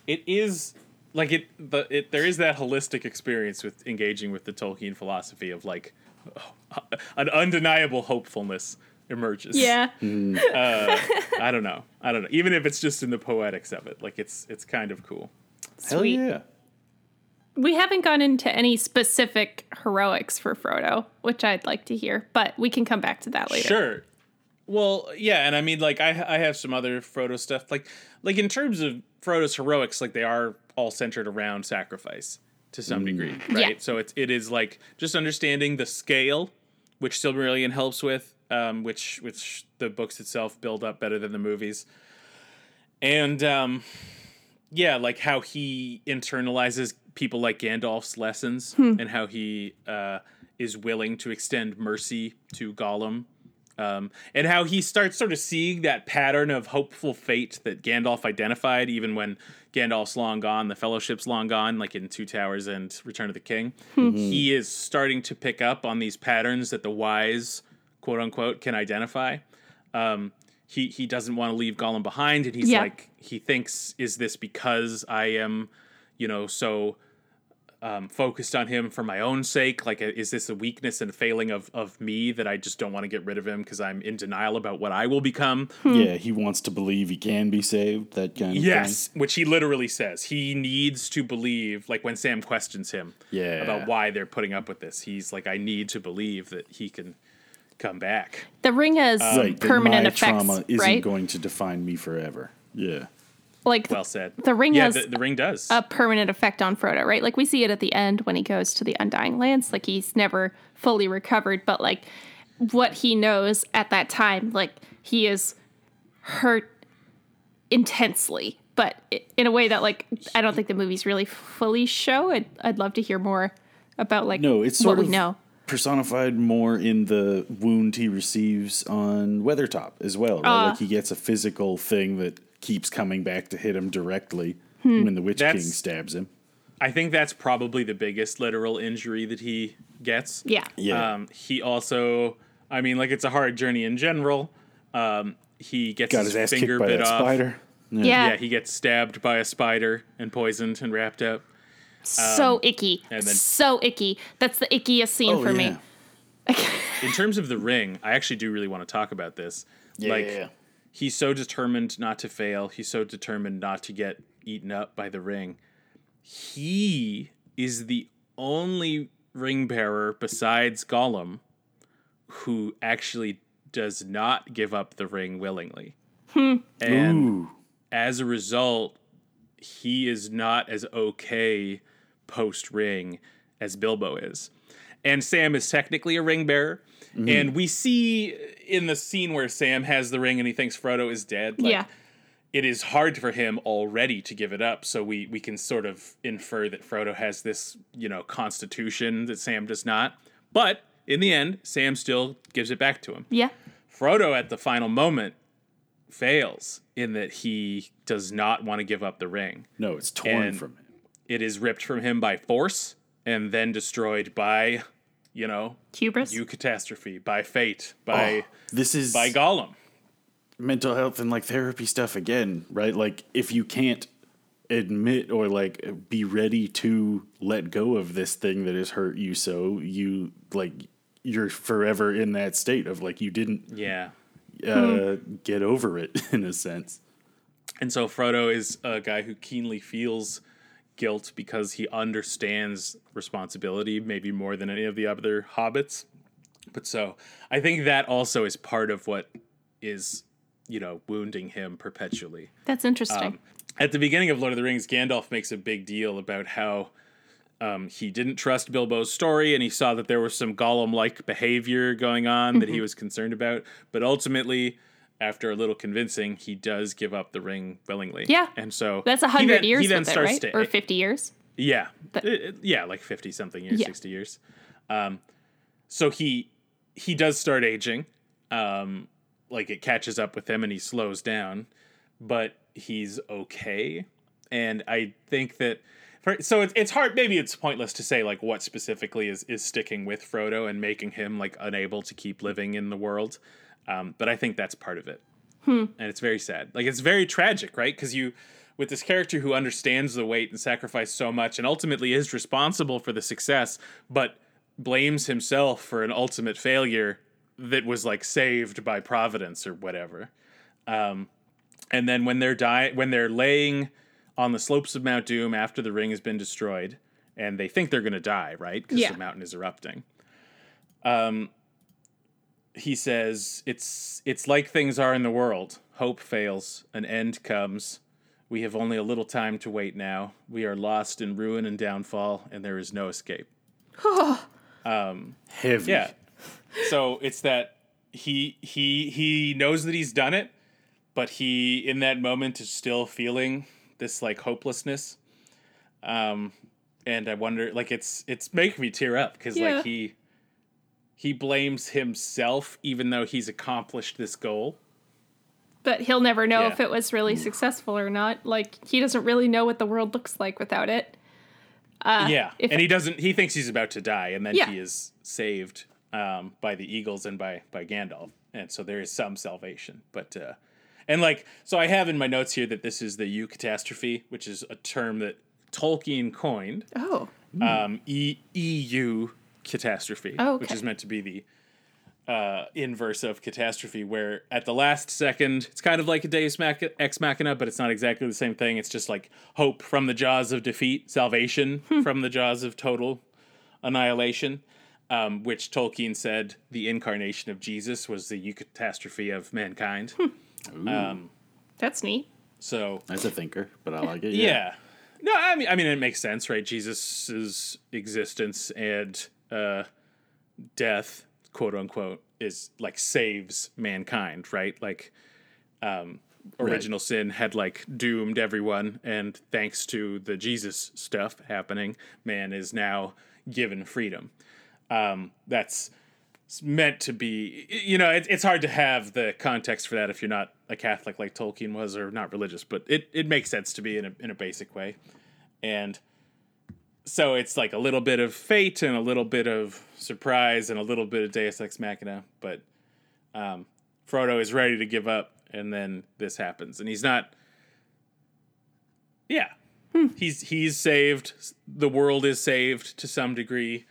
it is. Like there is that holistic experience with engaging with the Tolkien philosophy of like an undeniable hopefulness emerges. Yeah. I don't know. Even if it's just in the poetics of it, like it's kind of cool. Sweet. Hell yeah. We haven't gone into any specific heroics for Frodo, which I'd like to hear, but we can come back to that later. Sure. Well, yeah, and I mean, like I have some other Frodo stuff, like in terms of Frodo's heroics, like they are all centered around sacrifice to some degree, right? Yeah. So it is like just understanding the scale, which Silmarillion helps with, which the books itself build up better than the movies. And like how he internalizes people like Gandalf's lessons and how he is willing to extend mercy to Gollum. And how he starts sort of seeing that pattern of hopeful fate that Gandalf identified, even when Gandalf's long gone, the Fellowship's long gone, like in Two Towers and Return of the King. Mm-hmm. He is starting to pick up on these patterns that the wise, quote unquote, can identify. He doesn't want to leave Gollum behind, and he's like, he thinks, is this because I am, you know, so... focused on him for my own sake. Like, is this a weakness and failing of me that I just don't want to get rid of him because I'm in denial about what I will become? Yeah, he wants to believe he can be saved, that kind of thing. Yes, which he literally says. He needs to believe, like when Sam questions him about why they're putting up with this. He's like, I need to believe that he can come back. The ring has permanent effects, right? My trauma isn't going to define me forever. Yeah. Like well said. The ring has the ring does a permanent effect on Frodo, right? Like we see it at the end when he goes to the Undying Lands. Like he's never fully recovered, but like what he knows at that time, like he is hurt intensely, but in a way that like I don't think the movies really fully show. I'd love to hear more about like it's sort of personified more in the wound he receives on Weathertop as well. Right? Like he gets a physical thing that keeps coming back to hit him directly when the Witch King stabs him. I think that's probably the biggest literal injury that he gets. Yeah. He also, I mean, like it's a hard journey in general. He gets his finger bit off. Spider. Yeah. He gets stabbed by a spider and poisoned and wrapped up. So icky. And then, so icky. That's the ickiest scene for me. In terms of the ring, I actually do really want to talk about this. Yeah. He's so determined not to fail. He's so determined not to get eaten up by the ring. He is the only ring bearer besides Gollum who actually does not give up the ring willingly. And as a result, he is not as okay post-ring as Bilbo is. And Sam is technically a ring bearer. Mm-hmm. And we see in the scene where Sam has the ring and he thinks Frodo is dead. It is hard for him already to give it up. So we can sort of infer that Frodo has this, you know, constitution that Sam does not. But in the end, Sam still gives it back to him. Yeah. Frodo at the final moment fails in that he does not want to give up the ring. No, it's torn from him. It is ripped from him by force and then destroyed by, you know, hubris, catastrophe, by fate, by Gollum. Mental health and like therapy stuff again, right? Like if you can't admit or like be ready to let go of this thing that has hurt you, so you like you're forever in that state of like you didn't get over it in a sense. And so Frodo is a guy who keenly feels guilt because he understands responsibility maybe more than any of the other hobbits. But so I think that also is part of what is, you know, wounding him perpetually. That's interesting. At the beginning of Lord of the Rings, Gandalf makes a big deal about how he didn't trust Bilbo's story and he saw that there was some Gollum-like behavior going on that he was concerned about. But ultimately, after a little convincing, he does give up the ring willingly. Yeah. And so that's 100 years with it, right? Or 50 years? Yeah. Yeah, like 50-something years, 60 years. So he does start aging. Like it catches up with him and he slows down, but he's okay. And I think that, it's hard, maybe it's pointless to say like what specifically is sticking with Frodo and making him like unable to keep living in the world. But I think that's part of it. And it's very sad. Like it's very tragic, right? Because with this character who understands the weight and sacrifice so much and ultimately is responsible for the success, but blames himself for an ultimate failure that was like saved by providence or whatever. And then when they're laying on the slopes of Mount Doom after the ring has been destroyed and they think they're going to die, right? Because the mountain is erupting. He says, it's like things are in the world. Hope fails. An end comes. We have only a little time to wait now. We are lost in ruin and downfall, and there is no escape. Heavy. Yeah. So it's that he knows that he's done it, but he, in that moment, is still feeling this, like, hopelessness. And I wonder, like, it's making me tear up because, like, he blames himself even though he's accomplished this goal. But he'll never know if it was really successful or not. Like, he doesn't really know what the world looks like without it. And he thinks he's about to die, and then he is saved by the eagles and by Gandalf. And so there is some salvation. But, and like, so I have in my notes here that this is the eucatastrophe, which is a term that Tolkien coined. EU catastrophe, which is meant to be the inverse of catastrophe, where at the last second, it's kind of like a Deus Ex Machina, but it's not exactly the same thing. It's just like hope from the jaws of defeat, salvation from the jaws of total annihilation. Which Tolkien said the incarnation of Jesus was the eucatastrophe of mankind. That's neat. So that's a thinker, but I like it. Yeah. No, I mean, it makes sense, right? Jesus's existence and death, quote unquote, is like saves mankind, right? Like original sin had like doomed everyone, and thanks to the Jesus stuff happening, man is now given freedom. That's meant to be, you know, it's hard to have the context for that if you're not a Catholic like Tolkien was or not religious, but it makes sense to be in a basic way. And so it's like a little bit of fate and a little bit of surprise and a little bit of Deus Ex Machina, but Frodo is ready to give up, and then this happens. And he's not... Yeah. He's saved. The world is saved to some degree.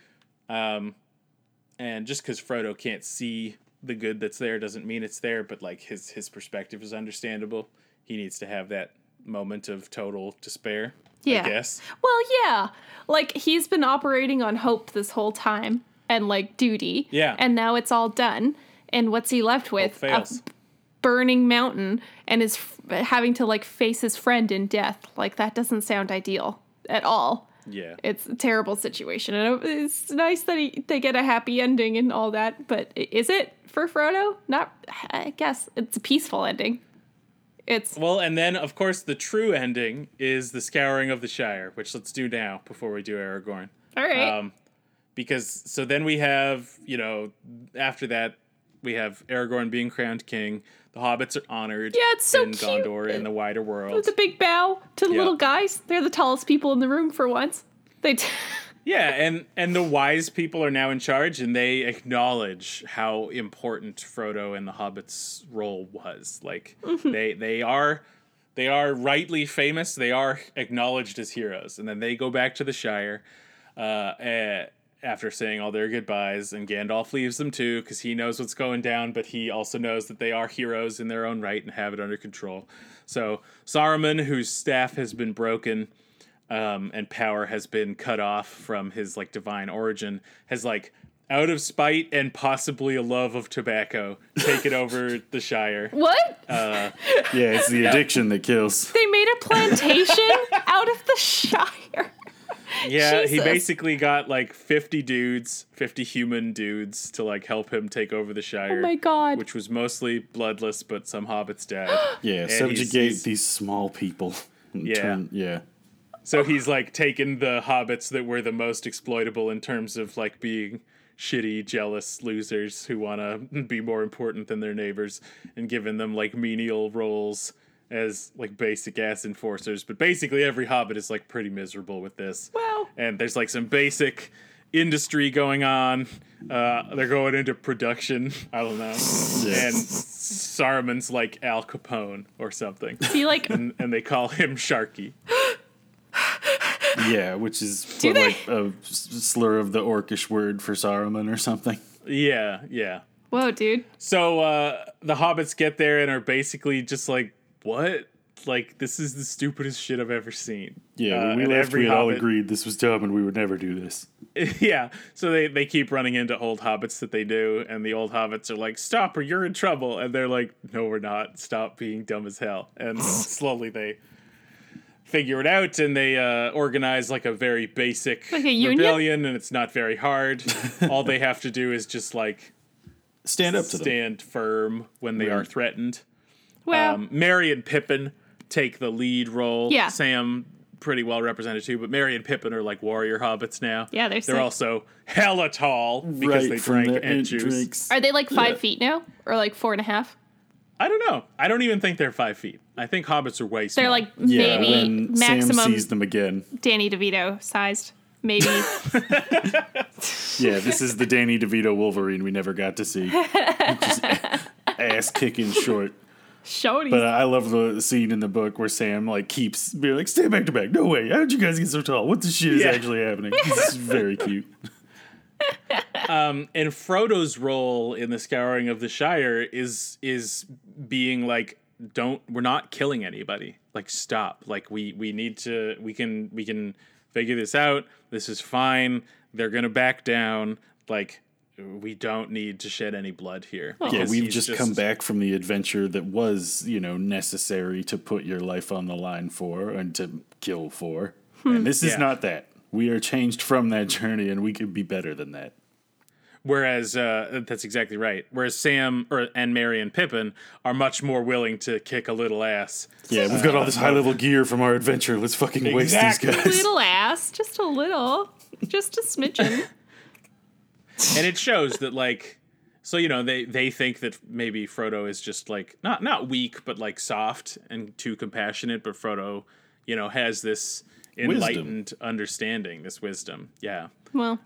And just because Frodo can't see the good that's there doesn't mean it's there, but like his perspective is understandable. He needs to have that moment of total despair, yeah. I guess. Well, yeah. Like, he's been operating on hope this whole time and, like, duty. Yeah. And now it's all done. And what's he left with? A burning mountain and is having to, like, face his friend in death. Like, that doesn't sound ideal at all. Yeah. It's a terrible situation. And it's nice that they get a happy ending and all that, but is it for Frodo? Not, I guess. It's a peaceful ending. Well, and then, of course, the true ending is the scouring of the Shire, which let's do now before we do Aragorn. All right. Because, so then we have, you know, after that, we have Aragorn being crowned king. The hobbits are honored. Yeah, it's so cute. In Gondor and the wider world. It's a big bow to the little guys. They're the tallest people in the room for once. Yeah, and the wise people are now in charge, and they acknowledge how important Frodo and the hobbits' role was. Like, they are rightly famous. They are acknowledged as heroes. And then they go back to the Shire after saying all their goodbyes, and Gandalf leaves them too because he knows what's going down, but he also knows that they are heroes in their own right and have it under control. So Saruman, whose staff has been broken and power has been cut off from his like divine origin, has like out of spite and possibly a love of tobacco taken over the Shire. What? Yeah, it's the addiction that kills. They made a plantation out of the Shire. Yeah, Jesus. He basically got, like, 50 human dudes to, like, help him take over the Shire. Oh, my God. Which was mostly bloodless, but some hobbits died. Yeah, subjugate these small people. Yeah. So he's, like, taken the hobbits that were the most exploitable in terms of, like, being shitty, jealous losers who want to be more important than their neighbors, and given them, like, menial roles as like basic ass enforcers, but basically every hobbit is like pretty miserable with this. Wow. And there's like some basic industry going on. They're going into production. I don't know. And Saruman's like Al Capone or something. He like and they call him Sharky. Yeah, which is like a slur of the Orcish word for Saruman or something. Yeah, yeah. Whoa, dude. So the hobbits get there and are basically just like, what? Like, this is the stupidest shit I've ever seen. Yeah, when we left, we all agreed this was dumb and we would never do this. Yeah, so they keep running into old hobbits that they do, and the old hobbits are like, stop or you're in trouble. And they're like, no, we're not. Stop being dumb as hell. And slowly they figure it out, and they organize like a very basic rebellion, and it's not very hard. All they have to do is just like stand up to them. Stand firm when they are threatened. Well, Merry and Pippin take the lead role. Yeah. Sam pretty well represented too, but Merry and Pippin are like warrior hobbits now. Yeah, they're also hella tall because they drank and juice. Are they like 5 feet now or like 4.5? I don't know. I don't even think they're 5 feet. I think hobbits are way smaller. They're like maybe maximum. Sam sees them again. Danny DeVito sized. Maybe. Yeah, this is the Danny DeVito Wolverine we never got to see. Just ass kicking short. Shorty. But I love the scene in the book where Sam like keeps being like, stay back to back. No way. How did you guys get so tall? What the shit is actually happening? This is very cute. And Frodo's role in the scouring of the Shire is being like, we're not killing anybody. Like, stop. Like, we can figure this out. This is fine. They're gonna back down. Like, we don't need to shed any blood here. Yeah, we've just come back from the adventure that was, you know, necessary to put your life on the line for and to kill for. And this is not that. We are changed from that journey, and we could be better than that. Whereas, that's exactly right. Whereas Sam and Merry and Pippin are much more willing to kick a little ass. Yeah, we've got all this high-level gear from our adventure. Let's fucking waste these guys. Little ass, just a little. Just a smidgen. And it shows that, like, so, you know, they think that maybe Frodo is just, like, not weak, but, like, soft and too compassionate. But Frodo, you know, has this enlightened understanding, this wisdom. Yeah. Well.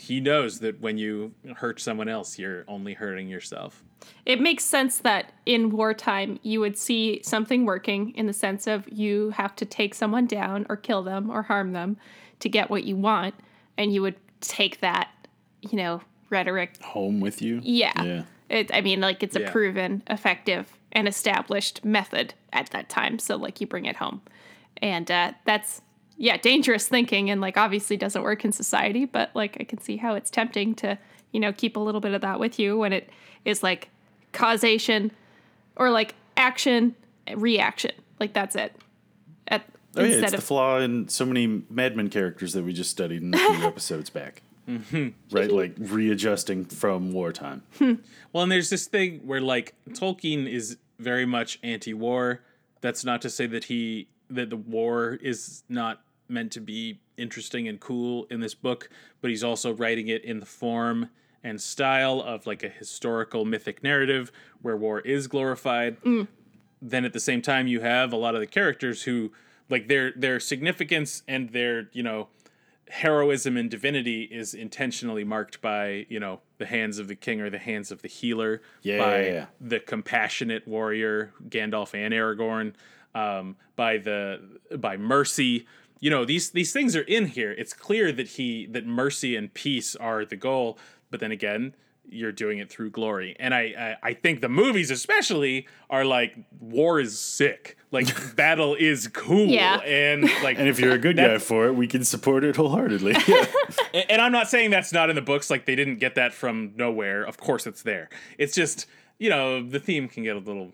He knows that when you hurt someone else, you're only hurting yourself. It makes sense that in wartime you would see something working in the sense of you have to take someone down or kill them or harm them to get what you want. And you would take that, you know, rhetoric home with you. Yeah. I mean, like, it's a proven effective an established method at that time. So, like, you bring it home. And that's, yeah, dangerous thinking and, like, obviously doesn't work in society. But, like, I can see how it's tempting to, you know, keep a little bit of that with you when it is, like, causation or, like, action, reaction. Like, that's it. It's the flaw in so many Mad Men characters that we just studied in a few episodes back. Mm-hmm. Right, like readjusting from wartime. Well, and there's this thing where, like, Tolkien is very much anti-war. That's not to say that the war is not meant to be interesting and cool in this book, but he's also writing it in the form and style of, like, a historical mythic narrative where war is glorified. Then at the same time, you have a lot of the characters who, like, their significance and their, you know, heroism and divinity is intentionally marked by, you know, the hands of the king or the hands of the healer, the compassionate warrior Gandalf and Aragorn, by mercy. You know, these things are in here. It's clear that that mercy and peace are the goal, but then again, you're doing it through glory. And I think the movies especially are like, war is sick. Like, battle is cool. Yeah. And, like, and if you're a good guy for it, we can support it wholeheartedly. Yeah. And I'm not saying that's not in the books. Like, they didn't get that from nowhere. Of course it's there. It's just, you know, the theme can get a little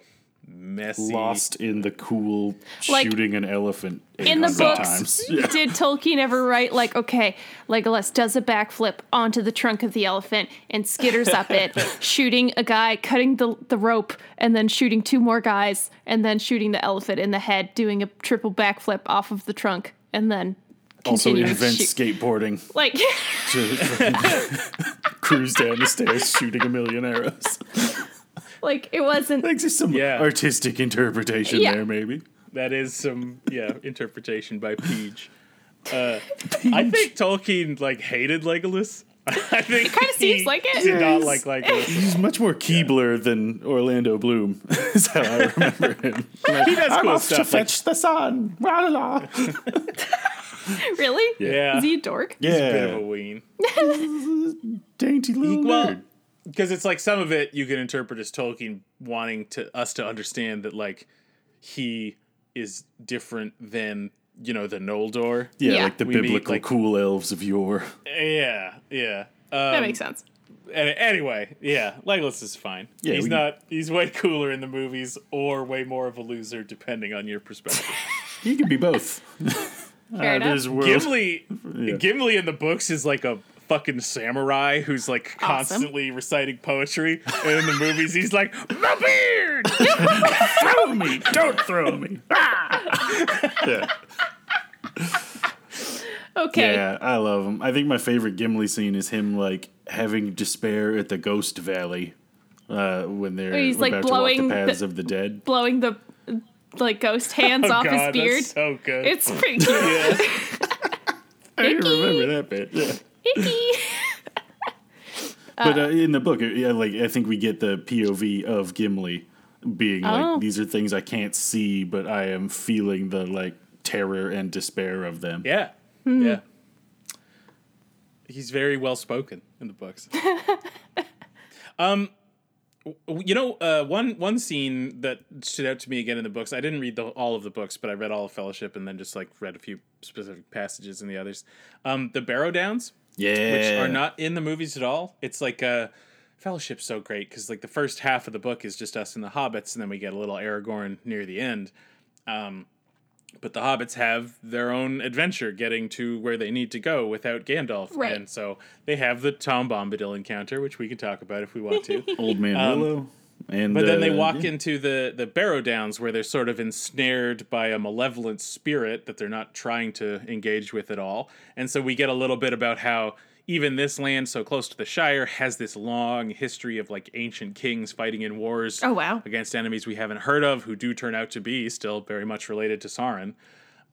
messy. Lost in the cool, like, shooting an elephant in the books. Yeah. Did Tolkien ever write, like, okay, Legolas does a backflip onto the trunk of the elephant and skitters up it, shooting a guy, cutting the rope, and then shooting two more guys, and then shooting the elephant in the head, doing a triple backflip off of the trunk, and then continuing also invents skateboarding. Like, cruise down the stairs, shooting a million arrows. Like, it wasn't... Like, there's some artistic interpretation there, maybe. That is some, interpretation by Peach. I think Tolkien, like, hated Legolas. I think it kind of seems like it. Did not like Legolas. He's much more Keebler than Orlando Bloom, is how I remember him. Like, he does cool stuff. To fetch the sun. Ra la la. Really? Yeah. Is he a dork? Yeah. He's a bit of a ween. Dainty little nerd. Because it's like some of it you can interpret as Tolkien wanting us to understand that, like, he is different than, you know, the Noldor. Yeah. Like the biblical cool elves of yore. Yeah. That makes sense. Anyway, Legolas is fine. Yeah, he's way cooler in the movies or way more of a loser, depending on your perspective. He can be both. Gimli in the books is like a fucking samurai who's, like, constantly reciting poetry, and in the movies he's like, my beard! Throw me! Don't throw me! Ah! Yeah. Okay. Yeah, I love him. I think my favorite Gimli scene is him, like, having despair at the Ghost Valley when they're about to walk the paths of the dead. Blowing the, like, ghost hands off his beard. That's so good. It's pretty cute. Yeah. I didn't remember that bit. Yeah. But in the book, I think we get the POV of Gimli being like, these are things I can't see, but I am feeling the, like, terror and despair of them. Yeah. Mm-hmm. Yeah. He's very well spoken in the books. You know, one scene that stood out to me again in the books, I didn't read all of the books, but I read all of Fellowship and then just, like, read a few specific passages in the others. The Barrow Downs. Yeah. Which are not in the movies at all. It's like Fellowship's so great because, like, the first half of the book is just us and the hobbits, and then we get a little Aragorn near the end. But the hobbits have their own adventure getting to where they need to go without Gandalf. Right. And so they have the Tom Bombadil encounter, which we can talk about if we want to. Old Man Willow. But then they walk into the Barrow Downs where they're sort of ensnared by a malevolent spirit that they're not trying to engage with at all. And so we get a little bit about how even this land so close to the Shire has this long history of, like, ancient kings fighting in wars against enemies we haven't heard of, who do turn out to be still very much related to Sauron.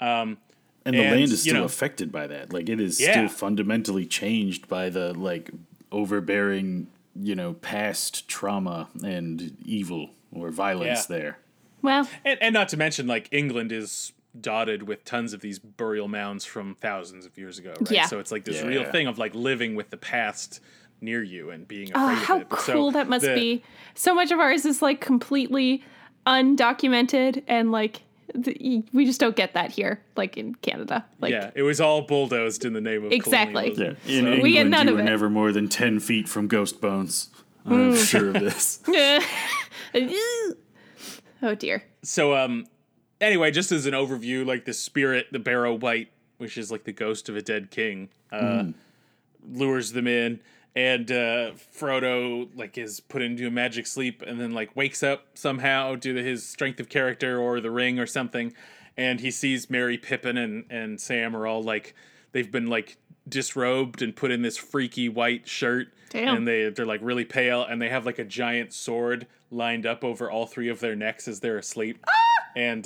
And the land is still affected by that. Like, it is still fundamentally changed by the, like, overbearing... you know, past trauma and evil or violence there. Well, and not to mention, like, England is dotted with tons of these burial mounds from thousands of years ago, right? Yeah. So it's like this real thing of, like, living with the past near you and being afraid of it. How cool that must be. So much of ours is, like, completely undocumented, and like we just don't get that here, like in Canada. Like, yeah, it was all bulldozed in the name of colonialism. Yeah. In England, we get none of it. Never more than 10 feet from ghost bones. I'm sure of this. Oh dear. So anyway, just as an overview, like the spirit, the Barrow Wight, which is like the ghost of a dead king, lures them in, and Frodo like is put into a magic sleep and then like wakes up somehow due to his strength of character or the ring or something, and he sees Merry, Pippin, and Sam are all like, they've been like disrobed and put in this freaky white shirt. Damn. And they're like really pale, and they have like a giant sword lined up over all three of their necks as they're asleep. And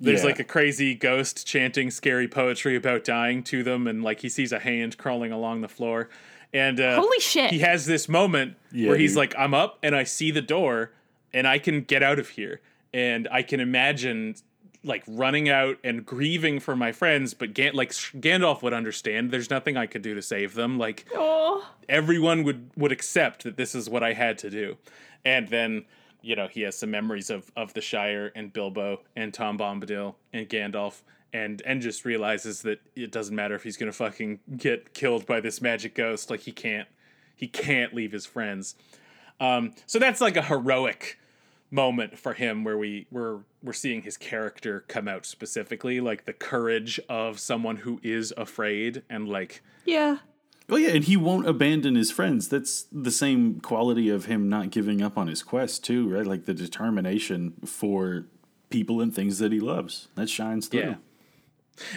there's like a crazy ghost chanting scary poetry about dying to them, and like he sees a hand crawling along the floor, and holy shit, he has this moment where he's like, I'm up and I see the door and I can get out of here, and I can imagine like running out and grieving for my friends, but Gandalf would understand. There's nothing I could do to save them. Like, everyone would accept that this is what I had to do. And then, you know, he has some memories of the Shire and Bilbo and Tom Bombadil and Gandalf, and just realizes that it doesn't matter if he's going to fucking get killed by this magic ghost. Like, he can't leave his friends. So that's like a heroic moment for him where we're seeing his character come out, specifically like the courage of someone who is afraid, and like and he won't abandon his friends. That's the same quality of him not giving up on his quest too, right? Like the determination for people and things that he loves, that shines through.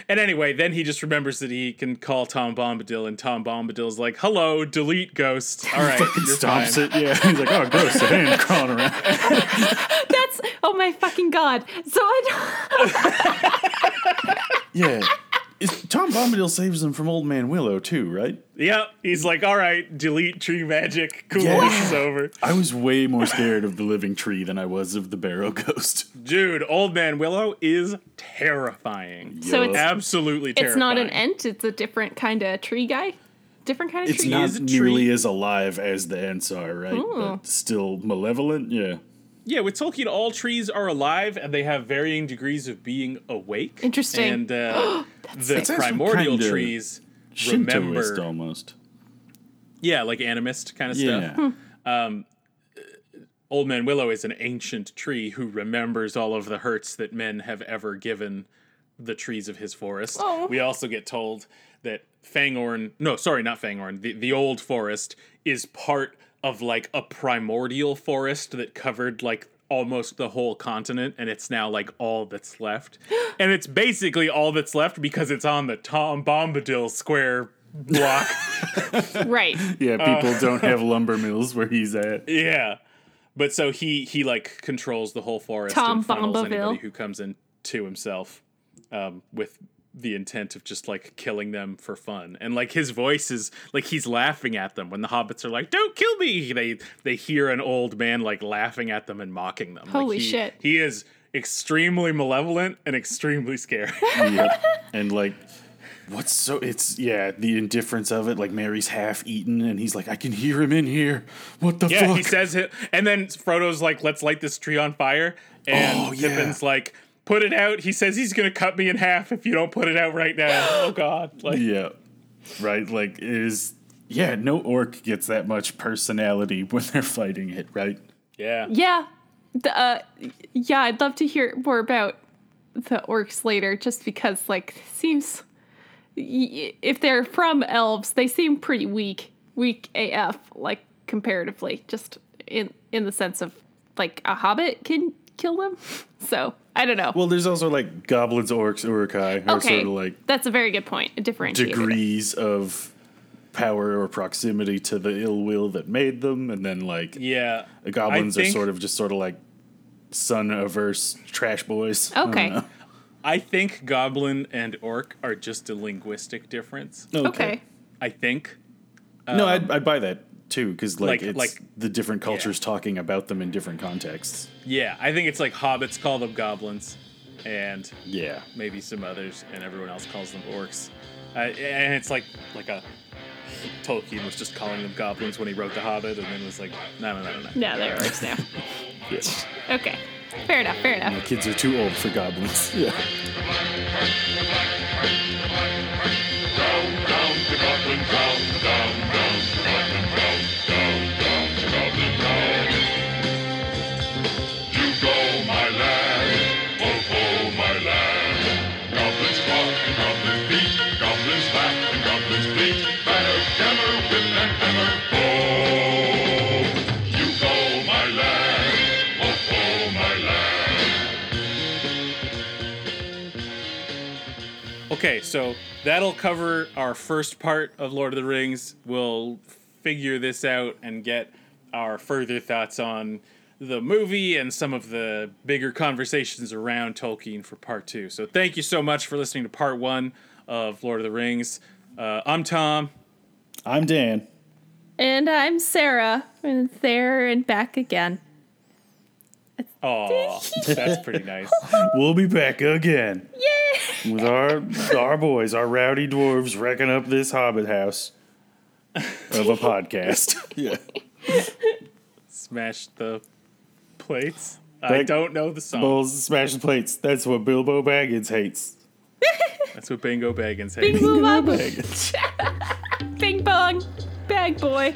And anyway, then he just remembers that he can call Tom Bombadil, and Tom Bombadil's like, hello, delete ghosts. All right, fucking stops fine. It. Yeah, he's like, oh, ghosts, I am crawling around. That's, oh my fucking God. So I don't... Yeah. Tom Bombadil saves him from Old Man Willow too, right? Yep. He's like, all right, delete tree magic. Cool, this is over. I was way more scared of the living tree than I was of the Barrow Ghost. Dude, Old Man Willow is terrifying. So it's absolutely terrifying. It's not an ent, it's a different kind of tree guy. Different kind of tree. It's not nearly as alive as the ents are, right? But still malevolent, Yeah, with Tolkien, all trees are alive, and they have varying degrees of being awake. Interesting. And the primordial trees remember... Shintoist almost. Yeah, like animist kind of stuff. Old Man Willow is an ancient tree who remembers all of the hurts that men have ever given the trees of his forest. Oh. We also get told that the old forest is part of like a primordial forest that covered like almost the whole continent, and it's now like all that's left. And it's basically all that's left because it's on the Tom Bombadil square block. Right. Yeah, people don't have lumber mills where he's at. Yeah. But so he like controls the whole forest. Tom Bombadil. Anybody who comes in to himself with the intent of just like killing them for fun. And like his voice is like, he's laughing at them when the hobbits are like, don't kill me. They hear an old man like laughing at them and mocking them. Holy shit. He is extremely malevolent and extremely scary. Yep. And like, the indifference of it. Like Merry's half eaten and he's like, I can hear him in here. What the fuck? Yeah, he says it. And then Frodo's like, let's light this tree on fire. And Pippin's like, put it out. He says he's going to cut me in half if you don't put it out right now. Oh, God. Like, yeah. Right? Like, it is... Yeah, no orc gets that much personality when they're fighting it, right? Yeah. Yeah. I'd love to hear more about the orcs later, just because, like, seems... If they're from elves, they seem pretty weak. Weak AF, like, comparatively. Just in the sense of, like, a hobbit can kill them. So... I don't know. Well, there's also like goblins, orcs, urukai are sort of like... That's a very good point. A differentiator. Degrees of power or proximity to the ill will that made them. And then like... Yeah. The goblins are sort of like sun-averse trash boys. Okay. I think goblin and orc are just a linguistic difference. Okay. I think. No, I'd buy that too, because it's the different cultures talking about them in different contexts. Yeah, I think it's like hobbits call them goblins, and maybe some others, and everyone else calls them orcs. And it's like Tolkien was just calling them goblins when he wrote The Hobbit, and then was like, no, they're orcs now. Okay. Fair enough, fair enough. My kids are too old for goblins. Yeah. Okay, so that'll cover our first part of Lord of the Rings. We'll figure this out and get our further thoughts on the movie and some of the bigger conversations around Tolkien for part two. So thank you so much for listening to part one of Lord of the Rings. I'm Tom. I'm Dan. And I'm Sarah. And there and back again. Oh, that's pretty nice. We'll be back again. Yay! With our boys, our rowdy dwarves, wrecking up this hobbit house of a podcast. Yeah. Smash the plates. I don't know the song. Bulls smash the plates. That's what Bilbo Baggins hates. That's what Bingo Baggins hates. Bingo Baggins. Bing bong. Bag boy.